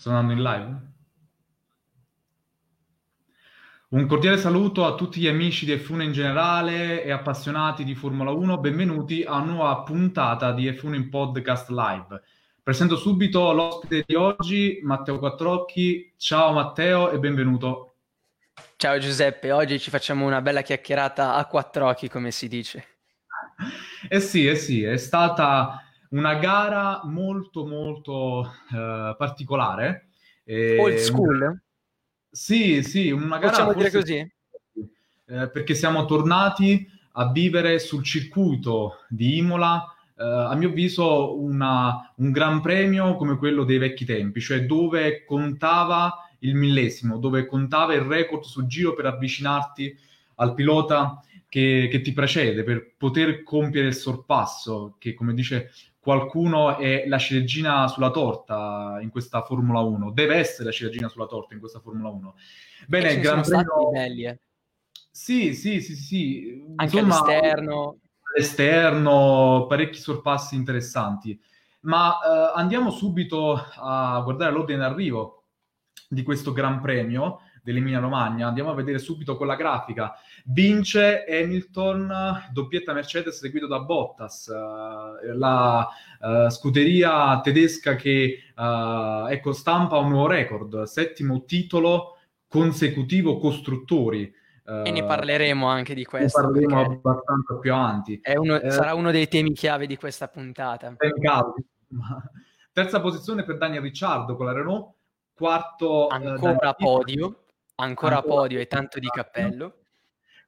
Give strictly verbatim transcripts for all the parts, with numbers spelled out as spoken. Sto andando in live? Un cordiale saluto a tutti gli amici di F uno in generale e appassionati di Formula uno. Benvenuti a una nuova puntata di F uno in Podcast Live. Presento subito l'ospite di oggi, Matteo Quattrocchi. Ciao Matteo e benvenuto. Ciao Giuseppe, oggi ci facciamo una bella chiacchierata a quattro occhi, come si dice. Eh sì, eh sì, è stata una gara molto molto eh, particolare. Eh, Old school? Sì, sì, una gara... Possiamo dire così? Eh, perché siamo tornati a vivere sul circuito di Imola, eh, a mio avviso una, un gran premio come quello dei vecchi tempi, cioè dove contava il millesimo, dove contava il record sul giro per avvicinarti al pilota che, che ti precede, per poter compiere il sorpasso, che come dice qualcuno è la ciliegina sulla torta in questa Formula uno, deve essere la ciliegina sulla torta in questa Formula uno. Bene, ci gran sono premio... stati belli, eh. Sì, sì, sì, sì. Anche insomma, all'esterno. All'esterno, parecchi sorpassi interessanti. Ma eh, andiamo subito a guardare l'ordine d'arrivo di questo gran premio dell'Emilia Romagna. Andiamo a vedere subito con la grafica. Vince Hamilton, doppietta Mercedes seguito da Bottas, uh, la uh, scuderia tedesca che uh, ecco, stampa un nuovo record, settimo titolo consecutivo costruttori. Uh, e ne parleremo anche di questo. Ne parleremo abbastanza più avanti. È uno, eh, sarà uno dei temi chiave di questa puntata. Terza posizione per Daniel Ricciardo con la Renault, quarto ancora uh, podio. Ancora, ancora podio e tanto di cappello.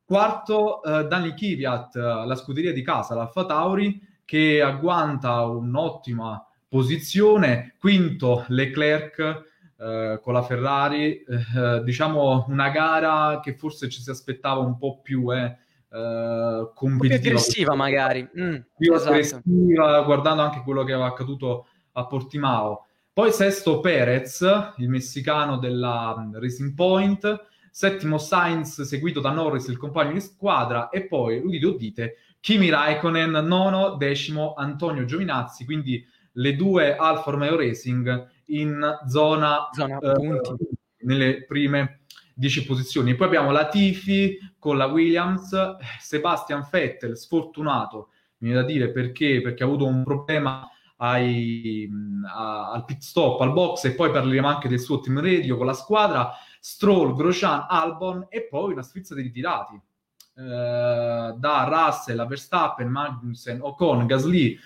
Quarto, eh, Dani Kviat, la scuderia di casa, l'AlphaTauri, che agguanta un'ottima posizione. Quinto, Leclerc eh, con la Ferrari. Eh, diciamo una gara che forse ci si aspettava un po' più eh, eh, competitiva. Più aggressiva magari. Mm, più esatto. aggressiva, guardando anche quello che era accaduto a Portimão. Poi sesto Perez, il messicano della Racing Point, settimo Sainz seguito da Norris, il compagno di squadra, e poi, udite udite, Kimi Raikkonen, nono, decimo Antonio Giovinazzi, quindi le due Alfa Romeo Racing in zona, zona eh, nelle prime dieci posizioni. E poi abbiamo Latifi con la Williams, Sebastian Vettel, sfortunato, mi viene da dire perché, perché ha avuto un problema Ai, a, al pit stop, al box, e poi parleremo anche del suo team radio con la squadra. Stroll, Grosjean, Albon, e poi una sfilza di ritirati eh, da Russell a Verstappen, Magnussen, Ocon, Gasly.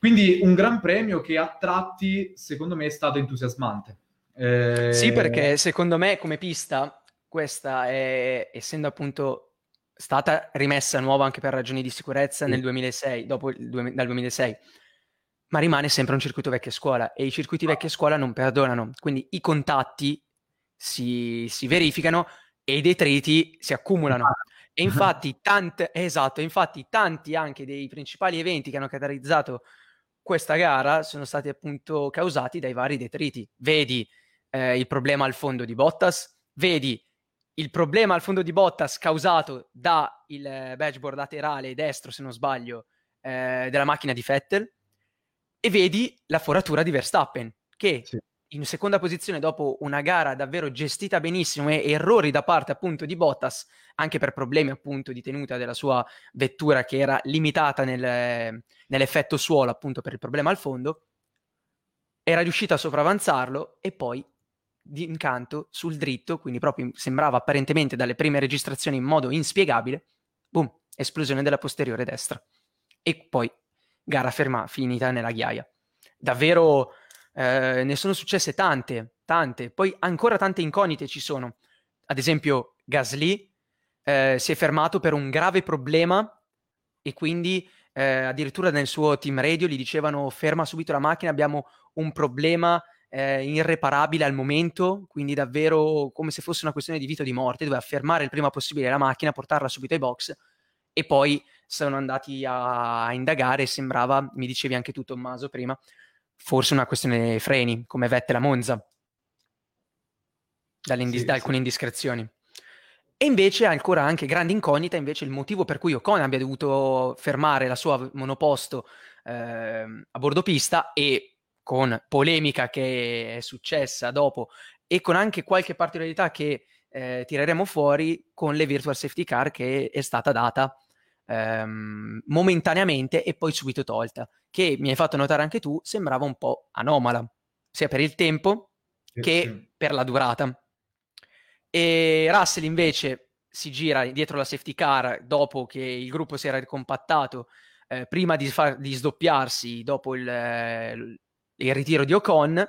Quindi un gran premio che a tratti secondo me è stato entusiasmante eh... Sì, perché secondo me come pista questa è, essendo appunto stata rimessa nuova anche per ragioni di sicurezza sì. nel duemilasei, dopo il, dal duemilasei, ma rimane sempre un circuito vecchia scuola, e i circuiti vecchia scuola non perdonano, quindi i contatti si, si verificano e i detriti si accumulano, e infatti tanti, esatto, infatti tanti anche dei principali eventi che hanno caratterizzato questa gara sono stati appunto causati dai vari detriti. Vedi eh, il problema al fondo di Bottas, vedi il problema al fondo di Bottas causato da il dashboard laterale destro, se non sbaglio, eh, della macchina di Vettel, e vedi la foratura di Verstappen, che sì. in seconda posizione, dopo una gara davvero gestita benissimo e errori da parte appunto di Bottas, anche per problemi appunto di tenuta della sua vettura che era limitata nel, nell'effetto suolo appunto per il problema al fondo, era riuscito a sopravanzarlo, e poi d'incanto sul dritto, quindi proprio sembrava apparentemente dalle prime registrazioni in modo inspiegabile, boom, esplosione della posteriore destra, e poi gara ferma, finita nella ghiaia. Davvero eh, ne sono successe tante, tante. Poi ancora tante incognite ci sono. Ad esempio Gasly eh, si è fermato per un grave problema, e quindi eh, addirittura nel suo team radio gli dicevano ferma subito la macchina, abbiamo un problema eh, irreparabile al momento, quindi davvero come se fosse una questione di vita o di morte, doveva fermare il prima possibile la macchina, portarla subito ai box, e poi sono andati a indagare, e sembrava, mi dicevi anche tu Tommaso prima, forse una questione dei freni, come Vettel a Monza, dalle indis- sì, da alcune sì. indiscrezioni. E invece ancora anche grande incognita invece il motivo per cui Ocon abbia dovuto fermare la sua monoposto eh, a bordo pista, e con polemica che è successa dopo e con anche qualche particolarità che eh, tireremo fuori con le virtual safety car che è stata data ehm, momentaneamente e poi subito tolta, che mi hai fatto notare anche tu sembrava un po' anomala sia per il tempo che sì. per la durata. E Russell invece si gira dietro la safety car dopo che il gruppo si era ricompattato eh, prima di, far, di sdoppiarsi dopo il, eh, il ritiro di Ocon,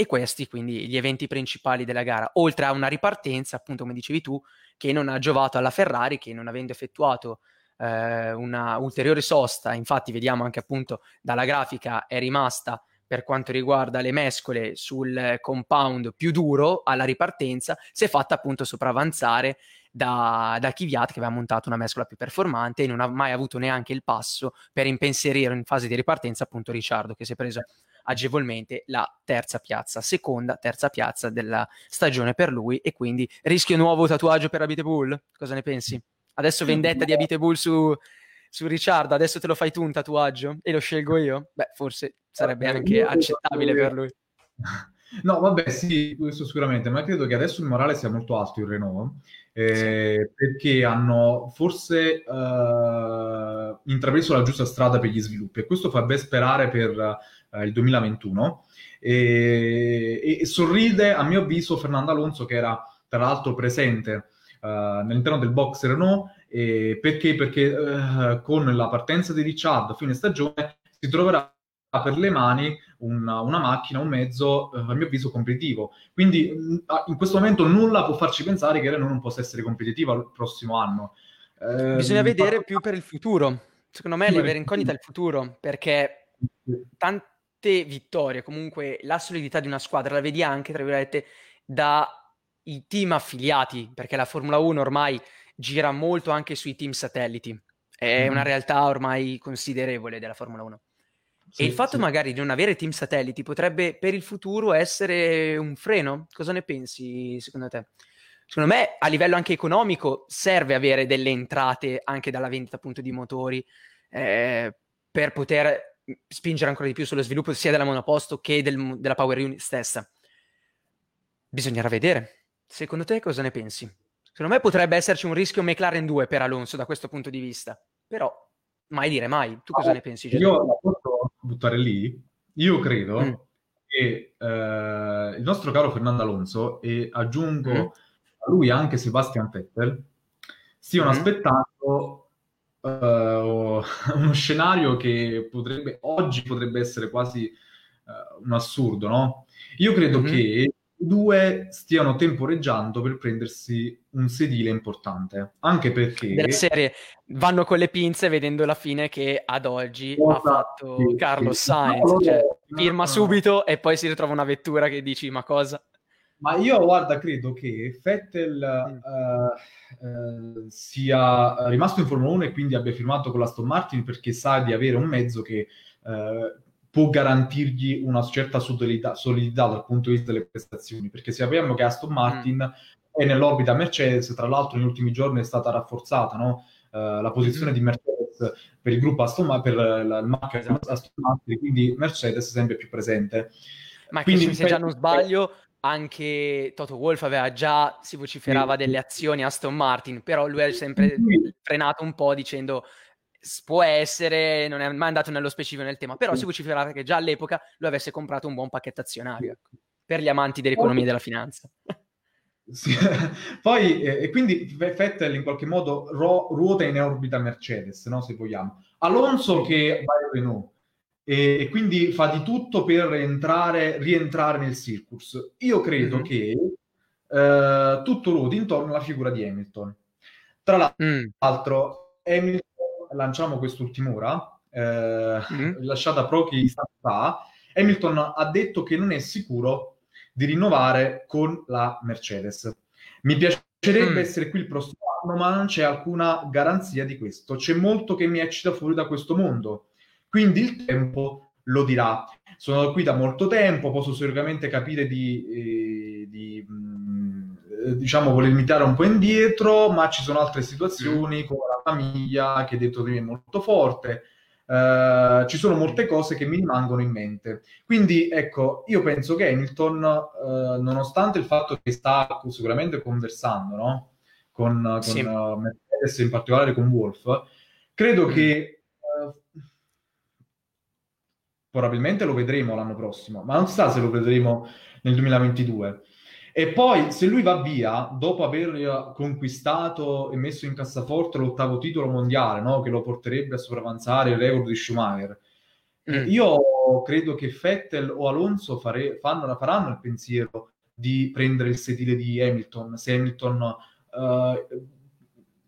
e questi quindi gli eventi principali della gara, oltre a una ripartenza appunto come dicevi tu che non ha giovato alla Ferrari, che non avendo effettuato eh, una ulteriore sosta, infatti vediamo anche appunto dalla grafica è rimasta per quanto riguarda le mescole sul compound più duro alla ripartenza, si è fatta appunto sopravanzare da, da Kvyat, che aveva montato una mescola più performante e non ha mai avuto neanche il passo per impensierire in fase di ripartenza appunto Ricciardo, che si è preso agevolmente la terza piazza, seconda terza piazza della stagione per lui, e quindi rischio nuovo tatuaggio per Abiteboul. Cosa ne pensi? Adesso vendetta di Abiteboul su... su Ricciardo, adesso te lo fai tu un tatuaggio e lo scelgo io? Beh, forse sarebbe anche accettabile per lui. No, vabbè, sì, questo sicuramente, ma credo che adesso il morale sia molto alto in Renault, eh, sì. perché hanno forse eh, intrapreso la giusta strada per gli sviluppi, e questo fa ben sperare per eh, il duemilaventuno, e, e sorride, a mio avviso, Fernando Alonso, che era tra l'altro presente eh, all'interno del box Renault. Eh, perché? Perché eh, con la partenza di Ricciardo a fine stagione si troverà per le mani una, una macchina, un mezzo, eh, a mio avviso, competitivo. Quindi in questo momento nulla può farci pensare che Renault non possa essere competitiva il prossimo anno. Eh, Bisogna vedere ma... più per il futuro. Secondo me la vera incognita è il futuro, perché tante vittorie, comunque la solidità di una squadra la vedi anche, tra virgolette, dai team affiliati, perché la Formula uno ormai gira molto anche sui team satelliti, è mm. una realtà ormai considerevole della Formula uno, sì, e il fatto sì. magari di non avere team satelliti potrebbe per il futuro essere un freno. Cosa ne pensi secondo te? Secondo me a livello anche economico serve avere delle entrate anche dalla vendita appunto di motori eh, per poter spingere ancora di più sullo sviluppo sia della monoposto che del, della power unit stessa. Bisognerà vedere. Secondo te cosa ne pensi? Secondo me potrebbe esserci un rischio McLaren due per Alonso da questo punto di vista, però mai dire mai. Tu cosa ah, ne pensi? Giuseppe? Io la posso buttare lì. Io credo mm. che eh, il nostro caro Fernando Alonso, e aggiungo mm. a lui anche Sebastian Vettel, stiano mm. aspettando uh, uno scenario che potrebbe oggi potrebbe essere quasi uh, un assurdo, no? Io credo mm. che due stiano temporeggiando per prendersi un sedile importante, anche perché della serie vanno con le pinze vedendo la fine che ad oggi oh, ha fatto sì, Carlos sì. Sainz, no, cioè, no, firma no. subito e poi si ritrova una vettura che dici ma cosa? Ma io guarda credo che Vettel mm. uh, uh, sia rimasto in Formula uno e quindi abbia firmato con la Aston Martin perché sa di avere un mezzo che uh, può garantirgli una certa solidità, solidità dal punto di vista delle prestazioni, perché sappiamo che Aston Martin mm. è nell'orbita Mercedes, tra l'altro negli ultimi giorni è stata rafforzata, no? uh, la posizione mm. di Mercedes per il gruppo Aston Martin, per la, il marchio esatto. Aston Martin, quindi Mercedes è sempre più presente. Ma quindi, che, se già non sbaglio, anche Toto Wolff aveva già, si vociferava sì. delle azioni Aston Martin, però lui ha sempre sì. frenato un po' dicendo... può essere, non è mai andato nello specifico nel tema, però si vociferava che già all'epoca lui avesse comprato un buon pacchetto azionario per gli amanti dell'economia e della finanza. Sì. Poi, e eh, quindi Vettel in qualche modo ro- ruota in orbita Mercedes, no? Se vogliamo. Alonso che va in Renault e, e quindi fa di tutto per entrare, rientrare nel circus. Io credo mm-hmm. che eh, tutto ruoti intorno alla figura di Hamilton. Tra l'altro, mm. Hamilton lanciamo quest'ultim'ora eh, mm-hmm. lasciata pochi istanti fa. Hamilton ha detto che non è sicuro di rinnovare con la Mercedes. Mi piacerebbe mm. essere qui il prossimo anno, ma non c'è alcuna garanzia di questo. C'è molto che mi eccita fuori da questo mondo, quindi il tempo lo dirà. Sono qui da molto tempo, posso sicuramente capire di, eh, di mh, diciamo voler limitare un po' indietro, ma ci sono altre situazioni mm. come famiglia che dentro di me è molto forte, Uh, ci sono molte cose che mi rimangono in mente, quindi ecco, io penso che Hamilton, uh, nonostante il fatto che sta sicuramente conversando, no? con, con sì. uh, Mercedes, in particolare con Wolff, credo mm. che uh, probabilmente lo vedremo l'anno prossimo, ma non si sa se lo vedremo nel duemilaventidue. E poi, se lui va via dopo aver conquistato e messo in cassaforte l'ottavo titolo mondiale, no? Che lo porterebbe a sopravanzare il record di Schumacher, mm. io credo che Vettel o Alonso fare, fanno, faranno il pensiero di prendere il sedile di Hamilton, se Hamilton eh,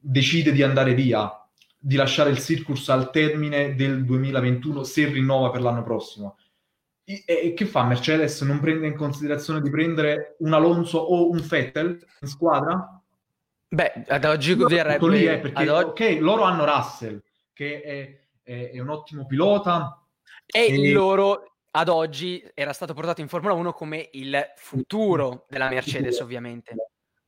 decide di andare via, di lasciare il circus al termine del duemilaventuno, se rinnova per l'anno prossimo. E che fa Mercedes? Non prende in considerazione di prendere un Alonso o un Vettel in squadra? Beh, ad oggi verrebbe... lì è perché, ad... ok, loro hanno Russell, che è, è, è un ottimo pilota. E, e loro, ad oggi, era stato portato in Formula uno come il futuro della Mercedes, ovviamente.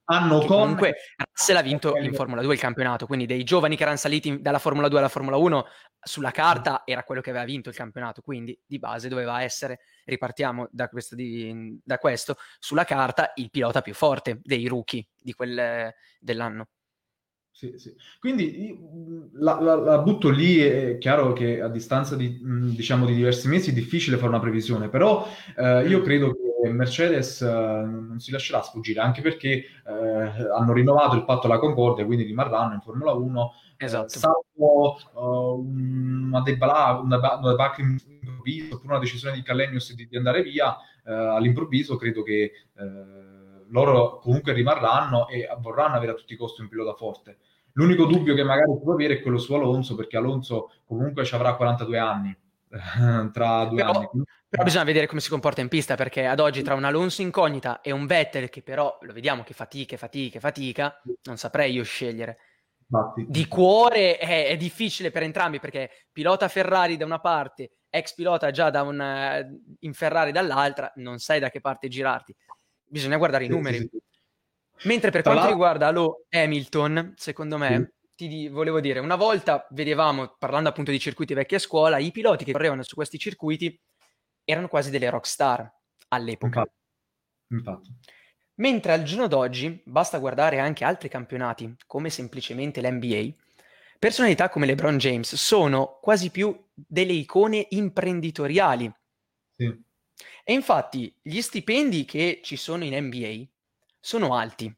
Hanno con... Comunque Russell ha vinto in Formula due il campionato, quindi dei giovani che erano saliti dalla Formula due alla Formula uno, sulla carta era quello che aveva vinto il campionato, quindi di base doveva essere, ripartiamo da questo, di, da questo sulla carta, il pilota più forte dei rookie di quel, dell'anno. Sì, sì. Quindi la, la, la butto lì. È chiaro che a distanza di, diciamo, di diversi mesi è difficile fare una previsione, però eh, io credo che Mercedes eh, non si lascerà sfuggire, anche perché eh, hanno rinnovato il patto alla Concordia, quindi rimarranno in Formula uno. Esatto. Salvo uh, una deballa, una debacle improvviso, oppure una decisione di Calenius di, di andare via uh, all'improvviso, credo che... Uh, loro comunque rimarranno e vorranno avere a tutti i costi un pilota forte. L'unico dubbio che magari può avere è quello su Alonso, perché Alonso comunque ci avrà quarantadue anni tra due però, anni. Però bisogna vedere come si comporta in pista, perché ad oggi tra un Alonso incognita e un Vettel, che però lo vediamo che fatica, fatica, fatica, non saprei io scegliere. Infatti. Di cuore è, è difficile per entrambi, perché pilota Ferrari da una parte, ex pilota già da una, in Ferrari dall'altra, non sai da che parte girarti. Bisogna guardare i numeri. Sì, sì, sì. Mentre per quanto riguarda lo Hamilton, secondo me, sì. ti di, volevo dire, una volta vedevamo, parlando appunto di circuiti vecchia scuola, i piloti che correvano su questi circuiti erano quasi delle rock star all'epoca. Infatti. Infatti. Mentre al giorno d'oggi, basta guardare anche altri campionati, come semplicemente l'N B A, personalità come LeBron James sono quasi più delle icone imprenditoriali. Sì. E infatti gli stipendi che ci sono in N B A sono alti,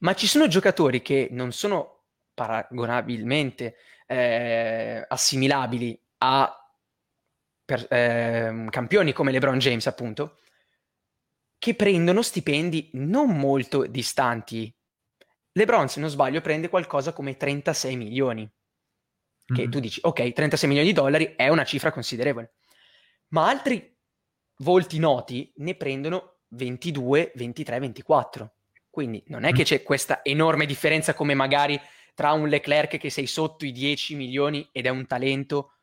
ma ci sono giocatori che non sono paragonabilmente eh, assimilabili a per, eh, campioni come LeBron James, appunto, che prendono stipendi non molto distanti. LeBron, se non sbaglio, prende qualcosa come trentasei milioni, che mm-hmm. tu dici, ok, trentasei milioni di dollari è una cifra considerevole, ma altri volti noti ne prendono ventidue, ventitré, ventiquattro. Quindi non è che c'è questa enorme differenza come magari tra un Leclerc che sei sotto i dieci milioni ed è un talento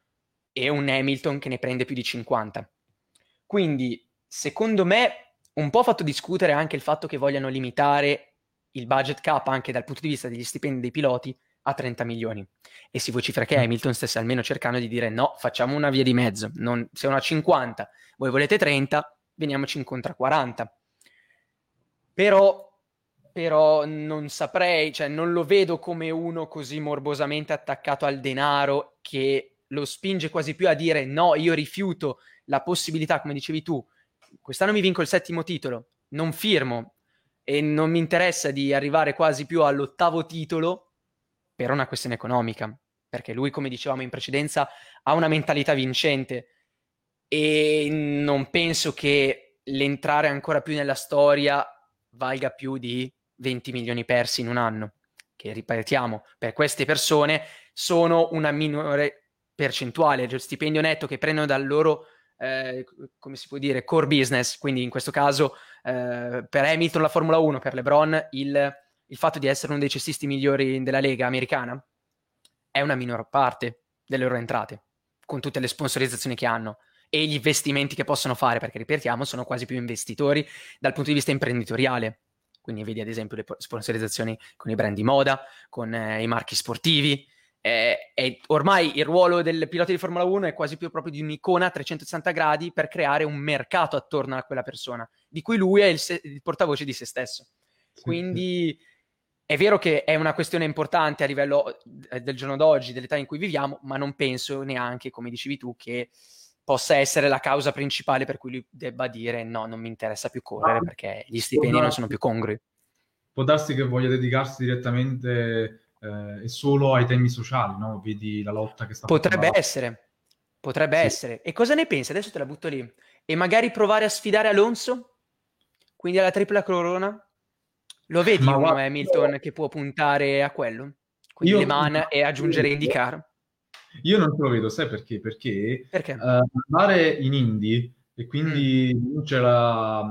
e un Hamilton che ne prende più di cinquanta. Quindi, secondo me, un po' fatto discutere anche il fatto che vogliano limitare il budget cap anche dal punto di vista degli stipendi dei piloti a trenta milioni, e si vocifera che Hamilton stesse almeno cercando di dire no, facciamo una via di mezzo, non, se una cinquanta, voi volete trenta, veniamoci incontro a quaranta. Però, però non saprei, cioè non lo vedo come uno così morbosamente attaccato al denaro che lo spinge quasi più a dire no, io rifiuto la possibilità, come dicevi tu, quest'anno mi vinco il settimo titolo, non firmo e non mi interessa di arrivare quasi più all'ottavo titolo, per una questione economica, perché lui, come dicevamo in precedenza, ha una mentalità vincente e non penso che l'entrare ancora più nella storia valga più di venti milioni persi in un anno, che, ripetiamo, per queste persone sono una minore percentuale, lo stipendio netto che prendono dal loro, eh, come si può dire, core business, quindi in questo caso eh, per Hamilton la Formula uno, per LeBron il... il fatto di essere uno dei cestisti migliori della Lega americana è una minor parte delle loro entrate, con tutte le sponsorizzazioni che hanno e gli investimenti che possono fare, perché, ripetiamo, sono quasi più investitori dal punto di vista imprenditoriale. Quindi vedi, ad esempio, le sponsorizzazioni con i brand di moda, con eh, i marchi sportivi, è, è ormai il ruolo del pilota di Formula uno è quasi più proprio di un'icona a trecentosessanta gradi per creare un mercato attorno a quella persona, di cui lui è il, se- il portavoce di se stesso. Sì. Quindi è vero che è una questione importante a livello del giorno d'oggi, dell'età in cui viviamo, ma non penso neanche, come dicevi tu, che possa essere la causa principale per cui lui debba dire no, non mi interessa più correre perché gli stipendi non sono più congrui. Può darsi che voglia dedicarsi direttamente e eh, solo ai temi sociali, no? Vedi la lotta che sta facendo. Potrebbe essere, potrebbe sì. essere. E cosa ne pensi? Adesso te la butto lì. E magari provare a sfidare Alonso? Quindi alla tripla corona? Lo vedi ma uno guarda, Hamilton io... che può puntare a quello? Quindi io... Le man e aggiungere IndyCar? Io non te lo vedo, sai perché? Perché, perché? Uh, andare in Indy e quindi mm. c'è la,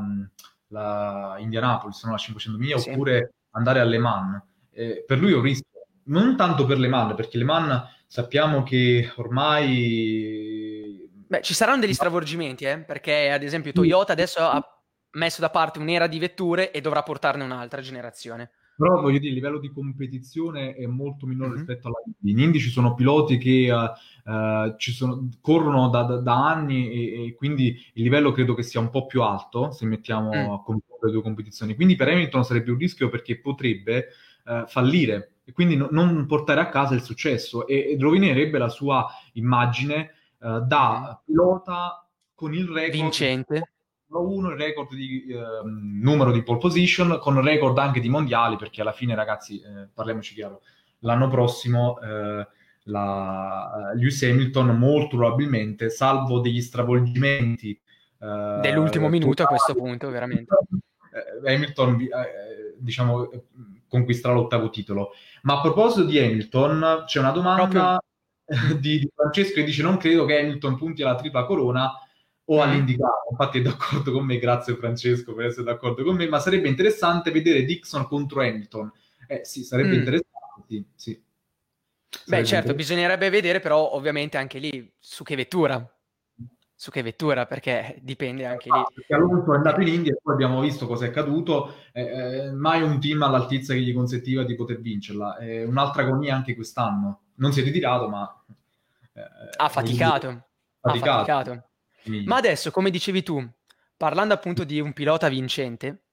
la Indianapolis, no? La cinquecentomiglia, sì. Oppure andare a Le Mans. Eh, per lui è un rischio. Non tanto per Le Mans, perché Le Mans sappiamo che ormai... Beh, ci saranno degli stravolgimenti, eh? Perché ad esempio Toyota adesso ha messo da parte un'era di vetture e dovrà portarne un'altra generazione. Però voglio dire, il livello di competizione è molto minore mm-hmm. rispetto alla Indy. In Indy ci sono piloti che uh, uh, ci sono, corrono da, da, da anni e, e quindi il livello credo che sia un po' più alto se mettiamo mm. a confronto le due competizioni. Quindi per Hamilton sarebbe un rischio perché potrebbe uh, fallire e quindi no, non portare a casa il successo e, e rovinerebbe la sua immagine uh, da pilota con il record vincente. uno il record di eh, numero di pole position con record anche di mondiali, perché alla fine ragazzi eh, parliamoci chiaro, l'anno prossimo eh, la Lewis Hamilton molto probabilmente, salvo degli stravolgimenti eh, dell'ultimo minuto a questo punto veramente eh, Hamilton eh, diciamo conquisterà l'ottavo titolo. Ma a proposito di Hamilton c'è una domanda Proprio... di, di Francesco che dice non credo che Hamilton punti alla tripla corona o all'indicare, infatti è d'accordo con me, grazie Francesco per essere d'accordo con me, ma sarebbe interessante vedere Dixon contro Hamilton. Eh sì, sarebbe mm. interessante, sì. sì. Sarebbe Beh certo, bisognerebbe vedere però ovviamente anche lì su che vettura, su che vettura, perché dipende anche ah, lì. Perché Alonso è andato in India e poi abbiamo visto cosa è accaduto, eh, mai un team all'altezza che gli consentiva di poter vincerla, eh, un'altra agonia anche quest'anno, non si è ritirato ma... Eh, ha faticato, quindi... faticato, ha faticato. Ma adesso, come dicevi tu, parlando appunto di un pilota vincente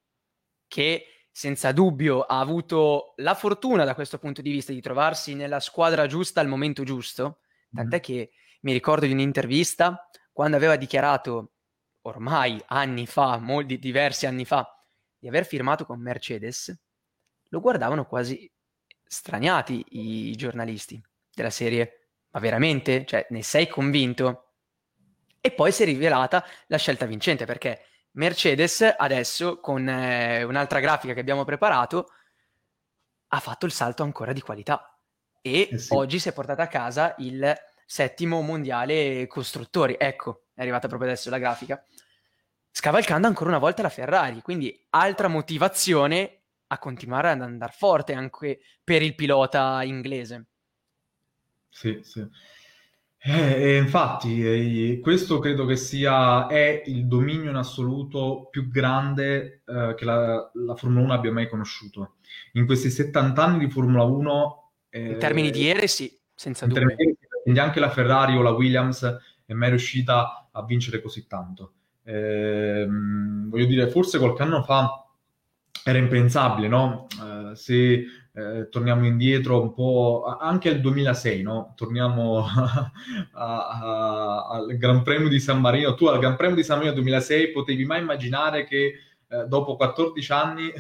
che senza dubbio ha avuto la fortuna da questo punto di vista di trovarsi nella squadra giusta al momento giusto, tant'è che mi ricordo di un'intervista quando aveva dichiarato ormai anni fa, molti diversi anni fa, di aver firmato con Mercedes, lo guardavano quasi straniati i giornalisti della serie. Ma veramente? Cioè, ne sei convinto? E poi si è rivelata la scelta vincente, perché Mercedes adesso, con eh, un'altra grafica che abbiamo preparato, ha fatto il salto ancora di qualità. E eh sì. oggi si è portata a casa il settimo mondiale costruttori. Ecco, è arrivata proprio adesso la grafica. Scavalcando ancora una volta la Ferrari, quindi altra motivazione a continuare ad andare forte anche per il pilota inglese. Sì, sì. Eh, infatti eh, questo credo che sia è il dominio in assoluto più grande eh, che la, la Formula uno abbia mai conosciuto in questi settanta anni di Formula uno eh, in termini di ere sì, senza dubbio, quindi anche la Ferrari o la Williams è mai riuscita a vincere così tanto eh, voglio dire forse qualche anno fa era impensabile, no? Eh, se Eh, torniamo indietro un po' anche al duemilasei, no? Torniamo a, a, al Gran Premio di San Marino. Tu al Gran Premio di San Marino duemilasei potevi mai immaginare che eh, dopo quattordici anni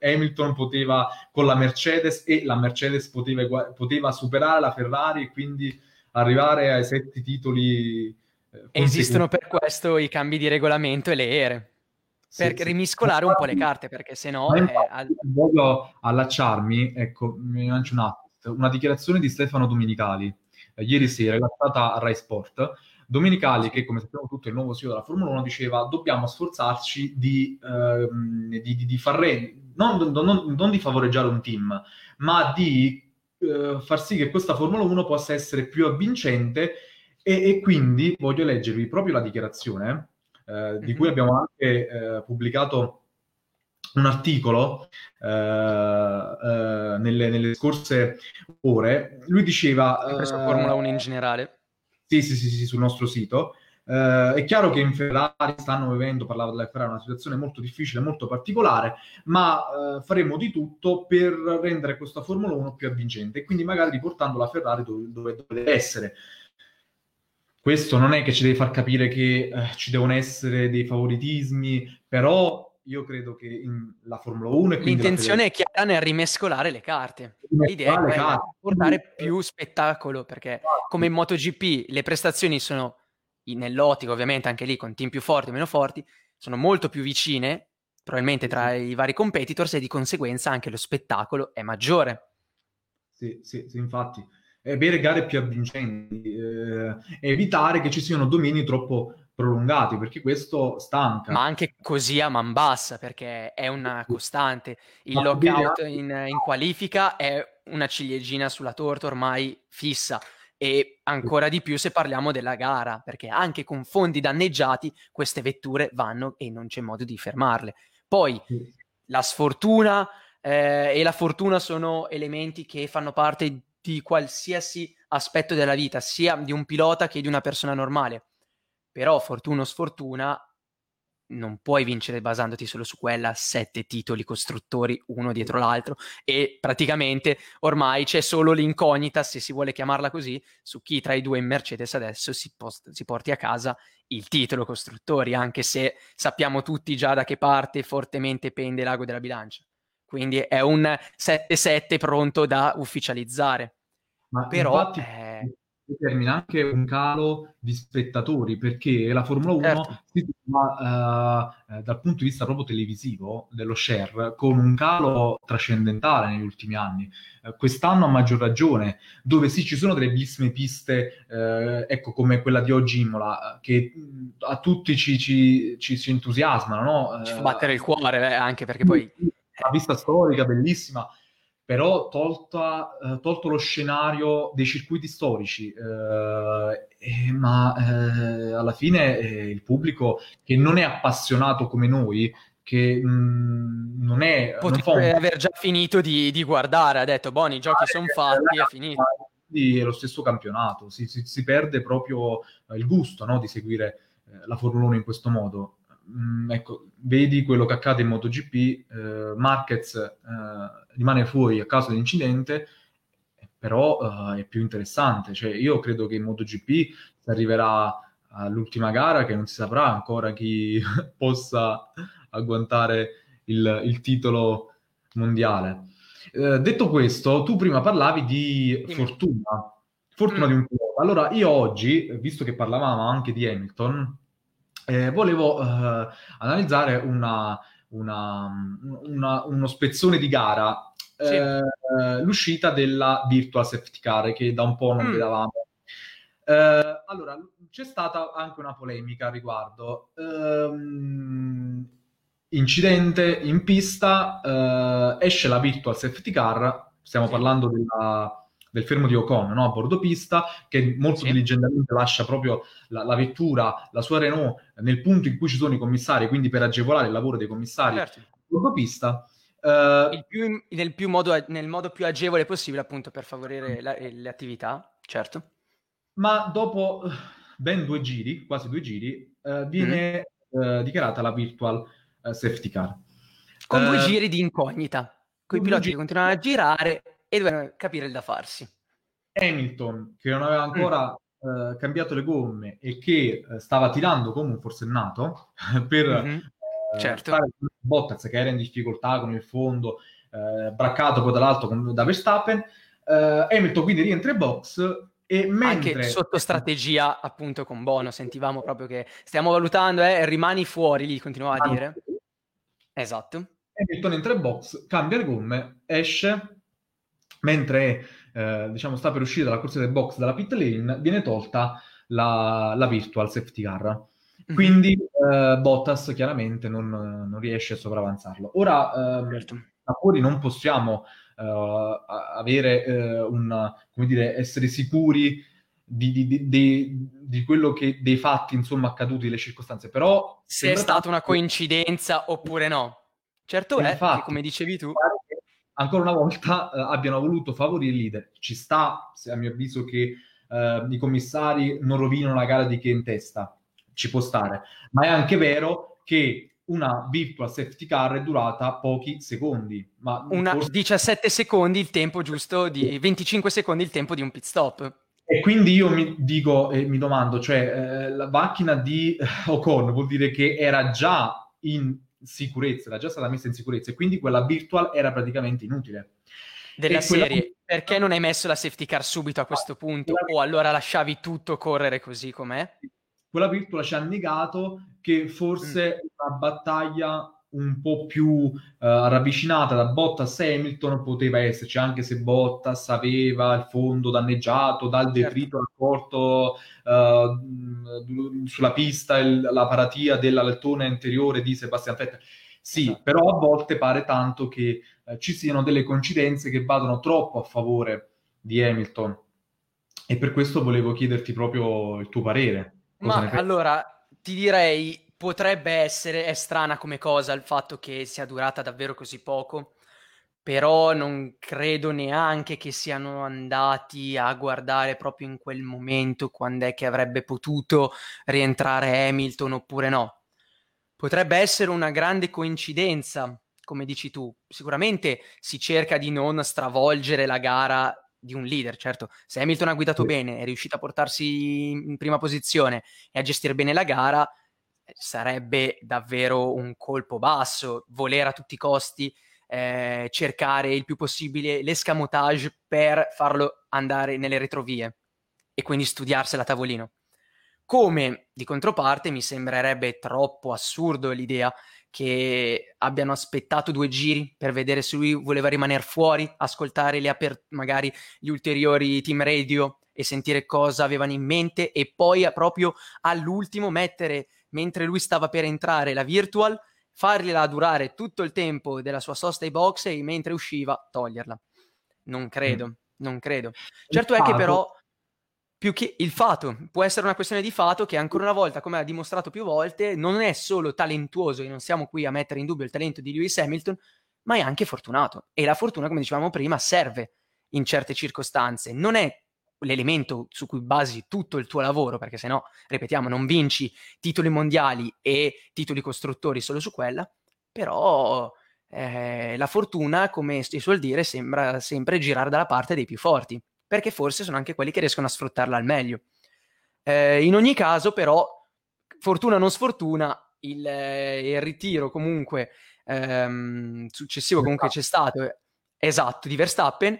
Hamilton poteva con la Mercedes e la Mercedes poteva, poteva superare la Ferrari e quindi arrivare ai sette titoli eh, esistono per questo i cambi di regolamento e le ere per sì, rimiscolare sì. un po' le carte, perché se no è... voglio allacciarmi, ecco, mi lancio un attimo, una dichiarazione di Stefano Domenicali eh, ieri sera rilasciata a Rai Sport. Domenicali, che come sappiamo tutto è il nuovo C E O della Formula uno, diceva dobbiamo sforzarci di, eh, di, di, di far re... non, non, non di favoreggiare un team, ma di eh, far sì che questa Formula uno possa essere più avvincente e, e quindi voglio leggervi proprio la dichiarazione eh, di cui abbiamo anche eh, pubblicato un articolo eh, eh, nelle, nelle scorse ore. Lui diceva... Su Formula uno in generale? Sì, sì, sì, sì, sul nostro sito. Uh, è chiaro che in Ferrari stanno vivendo, parlavo della Ferrari, una situazione molto difficile, molto particolare, ma uh, faremo di tutto per rendere questa Formula uno più avvincente, e quindi magari riportando la Ferrari dove, dove deve essere. Questo non è che ci deve far capire che uh, ci devono essere dei favoritismi, però io credo che in, la Formula uno e quindi l'intenzione la Ferrari... è chiara nel rimescolare le carte. L'idea è quella di portare più spettacolo, perché come in MotoGP le prestazioni sono nell'ottica, ovviamente, anche lì con team più forti o meno forti, sono molto più vicine probabilmente tra i vari competitors, e di conseguenza anche lo spettacolo è maggiore. Sì, sì, sì, infatti è bere gare più avvincenti, eh, evitare che ci siano domini troppo prolungati, perché questo stanca. Ma anche così a man bassa, perché è una costante. Il lockout in, in qualifica è una ciliegina sulla torta ormai fissa, e ancora di più se parliamo della gara, perché anche con fondi danneggiati queste vetture vanno e non c'è modo di fermarle. Poi la sfortuna eh, e la fortuna sono elementi che fanno parte di qualsiasi aspetto della vita, sia di un pilota che di una persona normale, però fortuna o sfortuna non puoi vincere basandoti solo su quella. Sette titoli costruttori uno dietro l'altro, e praticamente ormai c'è solo l'incognita, se si vuole chiamarla così, su chi tra i due in Mercedes adesso si, post- si porti a casa il titolo costruttori, anche se sappiamo tutti già da che parte fortemente pende l'ago della bilancia, quindi è un sette sette pronto da ufficializzare. Ma però infatti... eh... determina anche un calo di spettatori, perché la Formula uno, certo, si trova uh, dal punto di vista proprio televisivo dello share con un calo trascendentale negli ultimi anni, uh, quest'anno a maggior ragione, dove sì ci sono delle bellissime piste, uh, ecco come quella di oggi Imola, che a tutti ci, ci, ci, ci entusiasmano, no? Ci fa battere il cuore, eh, anche perché poi una pista storica bellissima, però tolta, eh, tolto lo scenario dei circuiti storici, eh, eh, ma eh, alla fine eh, il pubblico che non è appassionato come noi, che mh, non è... potrebbe non aver già finito di, di guardare, ha detto, boh, i giochi ah, sono fatti, è finito. È lo stesso campionato, si, si, si perde proprio il gusto, no, di seguire eh, la Formula uno in questo modo. Mm, ecco, vedi quello che accade in MotoGP, eh, Marquez eh, rimane fuori a causa dell'incidente, però eh, è più interessante, cioè io credo che in MotoGP si arriverà all'ultima gara che non si saprà ancora chi possa agguantare il, il titolo mondiale. Eh, detto questo, tu prima parlavi di sì. fortuna fortuna mm. di un pilota. Allora io oggi, visto che parlavamo anche di Hamilton, Eh, volevo eh, analizzare una, una, una, uno spezzone di gara, sì. eh, l'uscita della virtual safety car che da un po' non mm. vedevamo. Eh, allora, c'è stata anche una polemica a riguardo. Eh, incidente in pista, eh, esce la virtual safety car, stiamo sì. parlando della... del fermo di Ocon, no? A bordo pista, che molto sì. diligentemente lascia proprio la, la vettura, la sua Renault, nel punto in cui ci sono i commissari, quindi per agevolare il lavoro dei commissari, certo, a bordo pista. Eh, il più, nel, più modo, nel modo più agevole possibile, appunto, per favorire la, le attività, certo. Ma dopo ben due giri, quasi due giri, eh, viene mm-hmm. eh, dichiarata la virtual eh, safety car. Con eh, due giri di incognita, con i piloti gi- che continuano a girare... e dovevano capire il da farsi. Hamilton, che non aveva ancora mm. eh, cambiato le gomme e che eh, stava tirando come un forsennato per mm-hmm. eh, certo. fare Bottas, che era in difficoltà con il fondo, eh, braccato poi dall'alto con, da Verstappen, eh, Hamilton quindi rientra in box e mentre... anche sotto strategia, appunto, con Bono, sentivamo proprio che stiamo valutando, eh, rimani fuori, lì continuava a dire. Esatto. Hamilton entra in box, cambia le gomme, esce... mentre eh, diciamo sta per uscire dalla corsia del box, dalla pit lane, viene tolta la, la virtual safety car. Quindi mm-hmm. eh, Bottas chiaramente non, non riesce a sopravanzarlo. Ora, eh, certo. da fuori non possiamo eh, avere eh, un, come dire, essere sicuri di, di, di, di, di quello che dei fatti, insomma, accaduti, le circostanze. Però se è stata una coincidenza oppure no. Certo è infatti, che, come dicevi tu, ancora una volta eh, abbiano voluto favorire il leader. Ci sta, a mio avviso, che eh, i commissari non rovinano la gara di chi è in testa, ci può stare, ma è anche vero che una virtual safety car è durata pochi secondi, ma una forse... diciassette secondi il tempo giusto, di venticinque secondi il tempo di un pit stop. E quindi io mi dico e eh, mi domando, cioè eh, la macchina di Ocon vuol dire che era già in sicurezza, era già stata messa in sicurezza, e quindi quella virtual era praticamente inutile. Della e serie, quella... perché non hai messo la safety car subito a questo ah, punto? Quella... O allora lasciavi tutto correre così com'è? Quella virtual ci ha negato che forse mm. una battaglia un po' più uh, ravvicinata da Bottas e Hamilton poteva esserci, anche se Bottas aveva il fondo danneggiato dal detrito accorto uh, sulla pista, il, la paratia dell'alettone anteriore di Sebastian Vettel. Sì, esatto. Però a volte pare tanto che uh, ci siano delle coincidenze che vadano troppo a favore di Hamilton, e per questo volevo chiederti proprio il tuo parere. Cosa Ma allora ti direi, potrebbe essere, è strana come cosa il fatto che sia durata davvero così poco, però non credo neanche che siano andati a guardare proprio in quel momento quando è che avrebbe potuto rientrare Hamilton oppure no. Potrebbe essere una grande coincidenza, come dici tu. Sicuramente si cerca di non stravolgere la gara di un leader, certo. Se Hamilton ha guidato sì. bene, è riuscito a portarsi in prima posizione e a gestire bene la gara, sarebbe davvero un colpo basso voler a tutti i costi eh, cercare il più possibile l'escamotage per farlo andare nelle retrovie e quindi studiarsela a tavolino. Come di controparte mi sembrerebbe troppo assurdo l'idea che abbiano aspettato due giri per vedere se lui voleva rimanere fuori, ascoltare le aper- magari gli ulteriori team radio e sentire cosa avevano in mente, e poi proprio all'ultimo mettere, mentre lui stava per entrare, la virtual, fargliela durare tutto il tempo della sua sosta ai box e mentre usciva toglierla. Non credo, mm. non credo. Certo è che però... Più che il fato, può essere una questione di fatto che ancora una volta, come ha dimostrato più volte, non è solo talentuoso, e non siamo qui a mettere in dubbio il talento di Lewis Hamilton, ma è anche fortunato, e la fortuna, come dicevamo prima, serve in certe circostanze, non è l'elemento su cui basi tutto il tuo lavoro, perché se no, ripetiamo, non vinci titoli mondiali e titoli costruttori solo su quella, però eh, la fortuna, come si suol dire, sembra sempre girare dalla parte dei più forti, perché forse sono anche quelli che riescono a sfruttarla al meglio. Eh, in ogni caso, però, fortuna o non sfortuna, il, il ritiro comunque ehm, successivo comunque c'è stato, esatto, di Verstappen,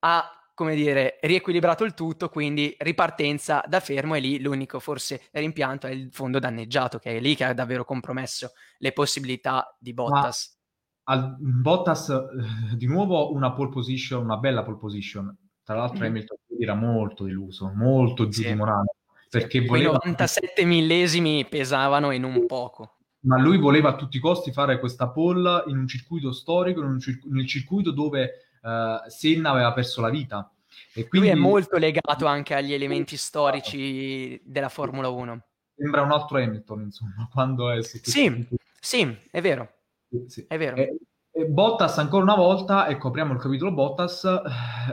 ha, come dire, riequilibrato il tutto, quindi ripartenza da fermo, e lì l'unico forse rimpianto è il fondo danneggiato, che è lì che ha davvero compromesso le possibilità di Bottas. Ma, al, Bottas, di nuovo, una pole position, una bella pole position. Tra l'altro Hamilton era molto deluso, molto zittimorano, sì. perché sì, voleva... novantasette millesimi pesavano in un poco. Ma lui voleva a tutti i costi fare questa pole in un circuito storico, in un circ- nel circuito dove uh, Senna aveva perso la vita. E quindi... Lui è molto legato anche agli elementi storici della Formula uno. Sembra un altro Hamilton, insomma, quando è... Sì, circuito. sì, è vero, sì. è vero. È... Bottas ancora una volta, ecco, apriamo il capitolo Bottas,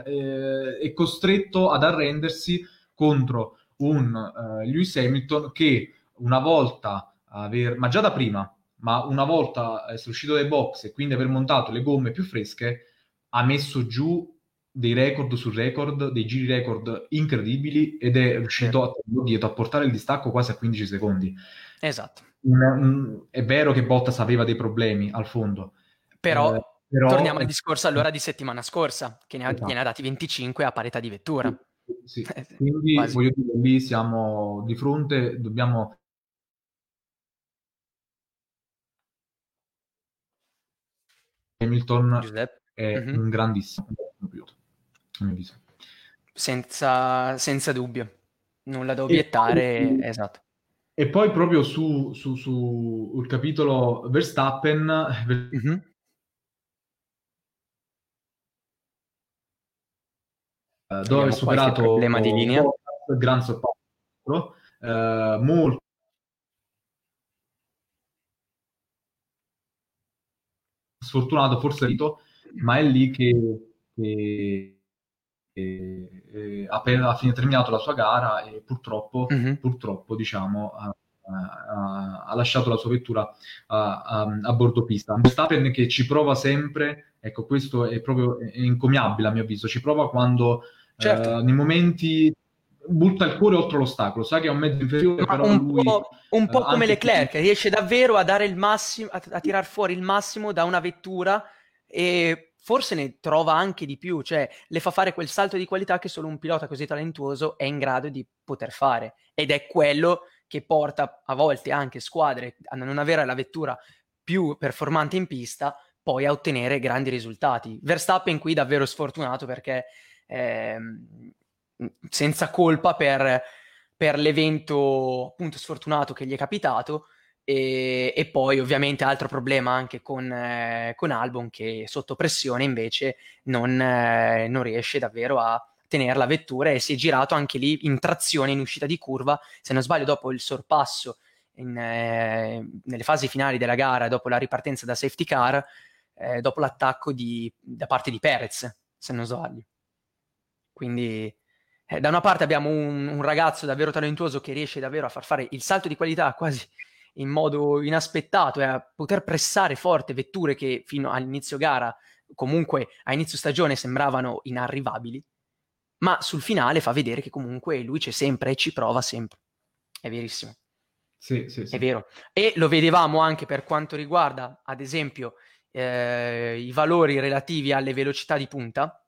eh, è costretto ad arrendersi contro un eh, Lewis Hamilton che una volta, aver, ma già da prima, ma una volta essere uscito dai box e quindi aver montato le gomme più fresche, ha messo giù dei record su record, dei giri record incredibili, ed è riuscito a tornare dietro, a portare il distacco quasi a quindici secondi. Esatto. Mm, è vero che Bottas aveva dei problemi al fondo, Però, eh, però torniamo al discorso allora di settimana scorsa, che ne ha, esatto. gliene ha dati venticinque a parità di vettura. Sì, sì. Quindi voglio dire, lì siamo di fronte, dobbiamo... Hamilton Giuseppe. è mm-hmm. un grandissimo pilota, a mio avviso. Senza, senza dubbio, nulla da obiettare, e poi... esatto. E poi proprio su, su, su il capitolo Verstappen... Mm-hmm. dove ha superato problema di linea, gran sorpasso, eh, molto sfortunato, forse rito, ma è lì che, che, che, che ha, per, ha terminato la sua gara e purtroppo, mm-hmm. purtroppo diciamo, ha, ha, ha lasciato la sua vettura a, a, a bordo pista. Verstappen che ci prova sempre, ecco, questo è proprio è encomiabile a mio avviso, ci prova quando certo. eh, nei momenti butta il cuore oltre l'ostacolo, sa che è un mezzo inferiore, ma però un lui po', un po' come Leclerc, che riesce davvero a dare il massimo, a, a tirar fuori il massimo da una vettura e forse ne trova anche di più, cioè le fa fare quel salto di qualità che solo un pilota così talentuoso è in grado di poter fare, ed è quello che porta a volte anche squadre a non avere la vettura più performante in pista poi a ottenere grandi risultati. Verstappen qui davvero sfortunato perché ehm, senza colpa per, per l'evento appunto sfortunato che gli è capitato, e, e poi ovviamente altro problema anche con, eh, con Albon, che sotto pressione invece non, eh, non riesce davvero a tenere la vettura e si è girato anche lì in trazione in uscita di curva, se non sbaglio dopo il sorpasso in, eh, nelle fasi finali della gara, dopo la ripartenza da safety car, eh, dopo l'attacco di, da parte di Perez, se non sbaglio. Quindi da una parte abbiamo un, un ragazzo davvero talentuoso che riesce davvero a far fare il salto di qualità quasi in modo inaspettato e a poter pressare forte vetture che fino all'inizio gara, comunque a inizio stagione, sembravano inarrivabili, ma sul finale fa vedere che comunque lui c'è sempre e ci prova sempre. È verissimo. Sì, sì, sì. È vero. E lo vedevamo anche per quanto riguarda, ad esempio, eh, i valori relativi alle velocità di punta,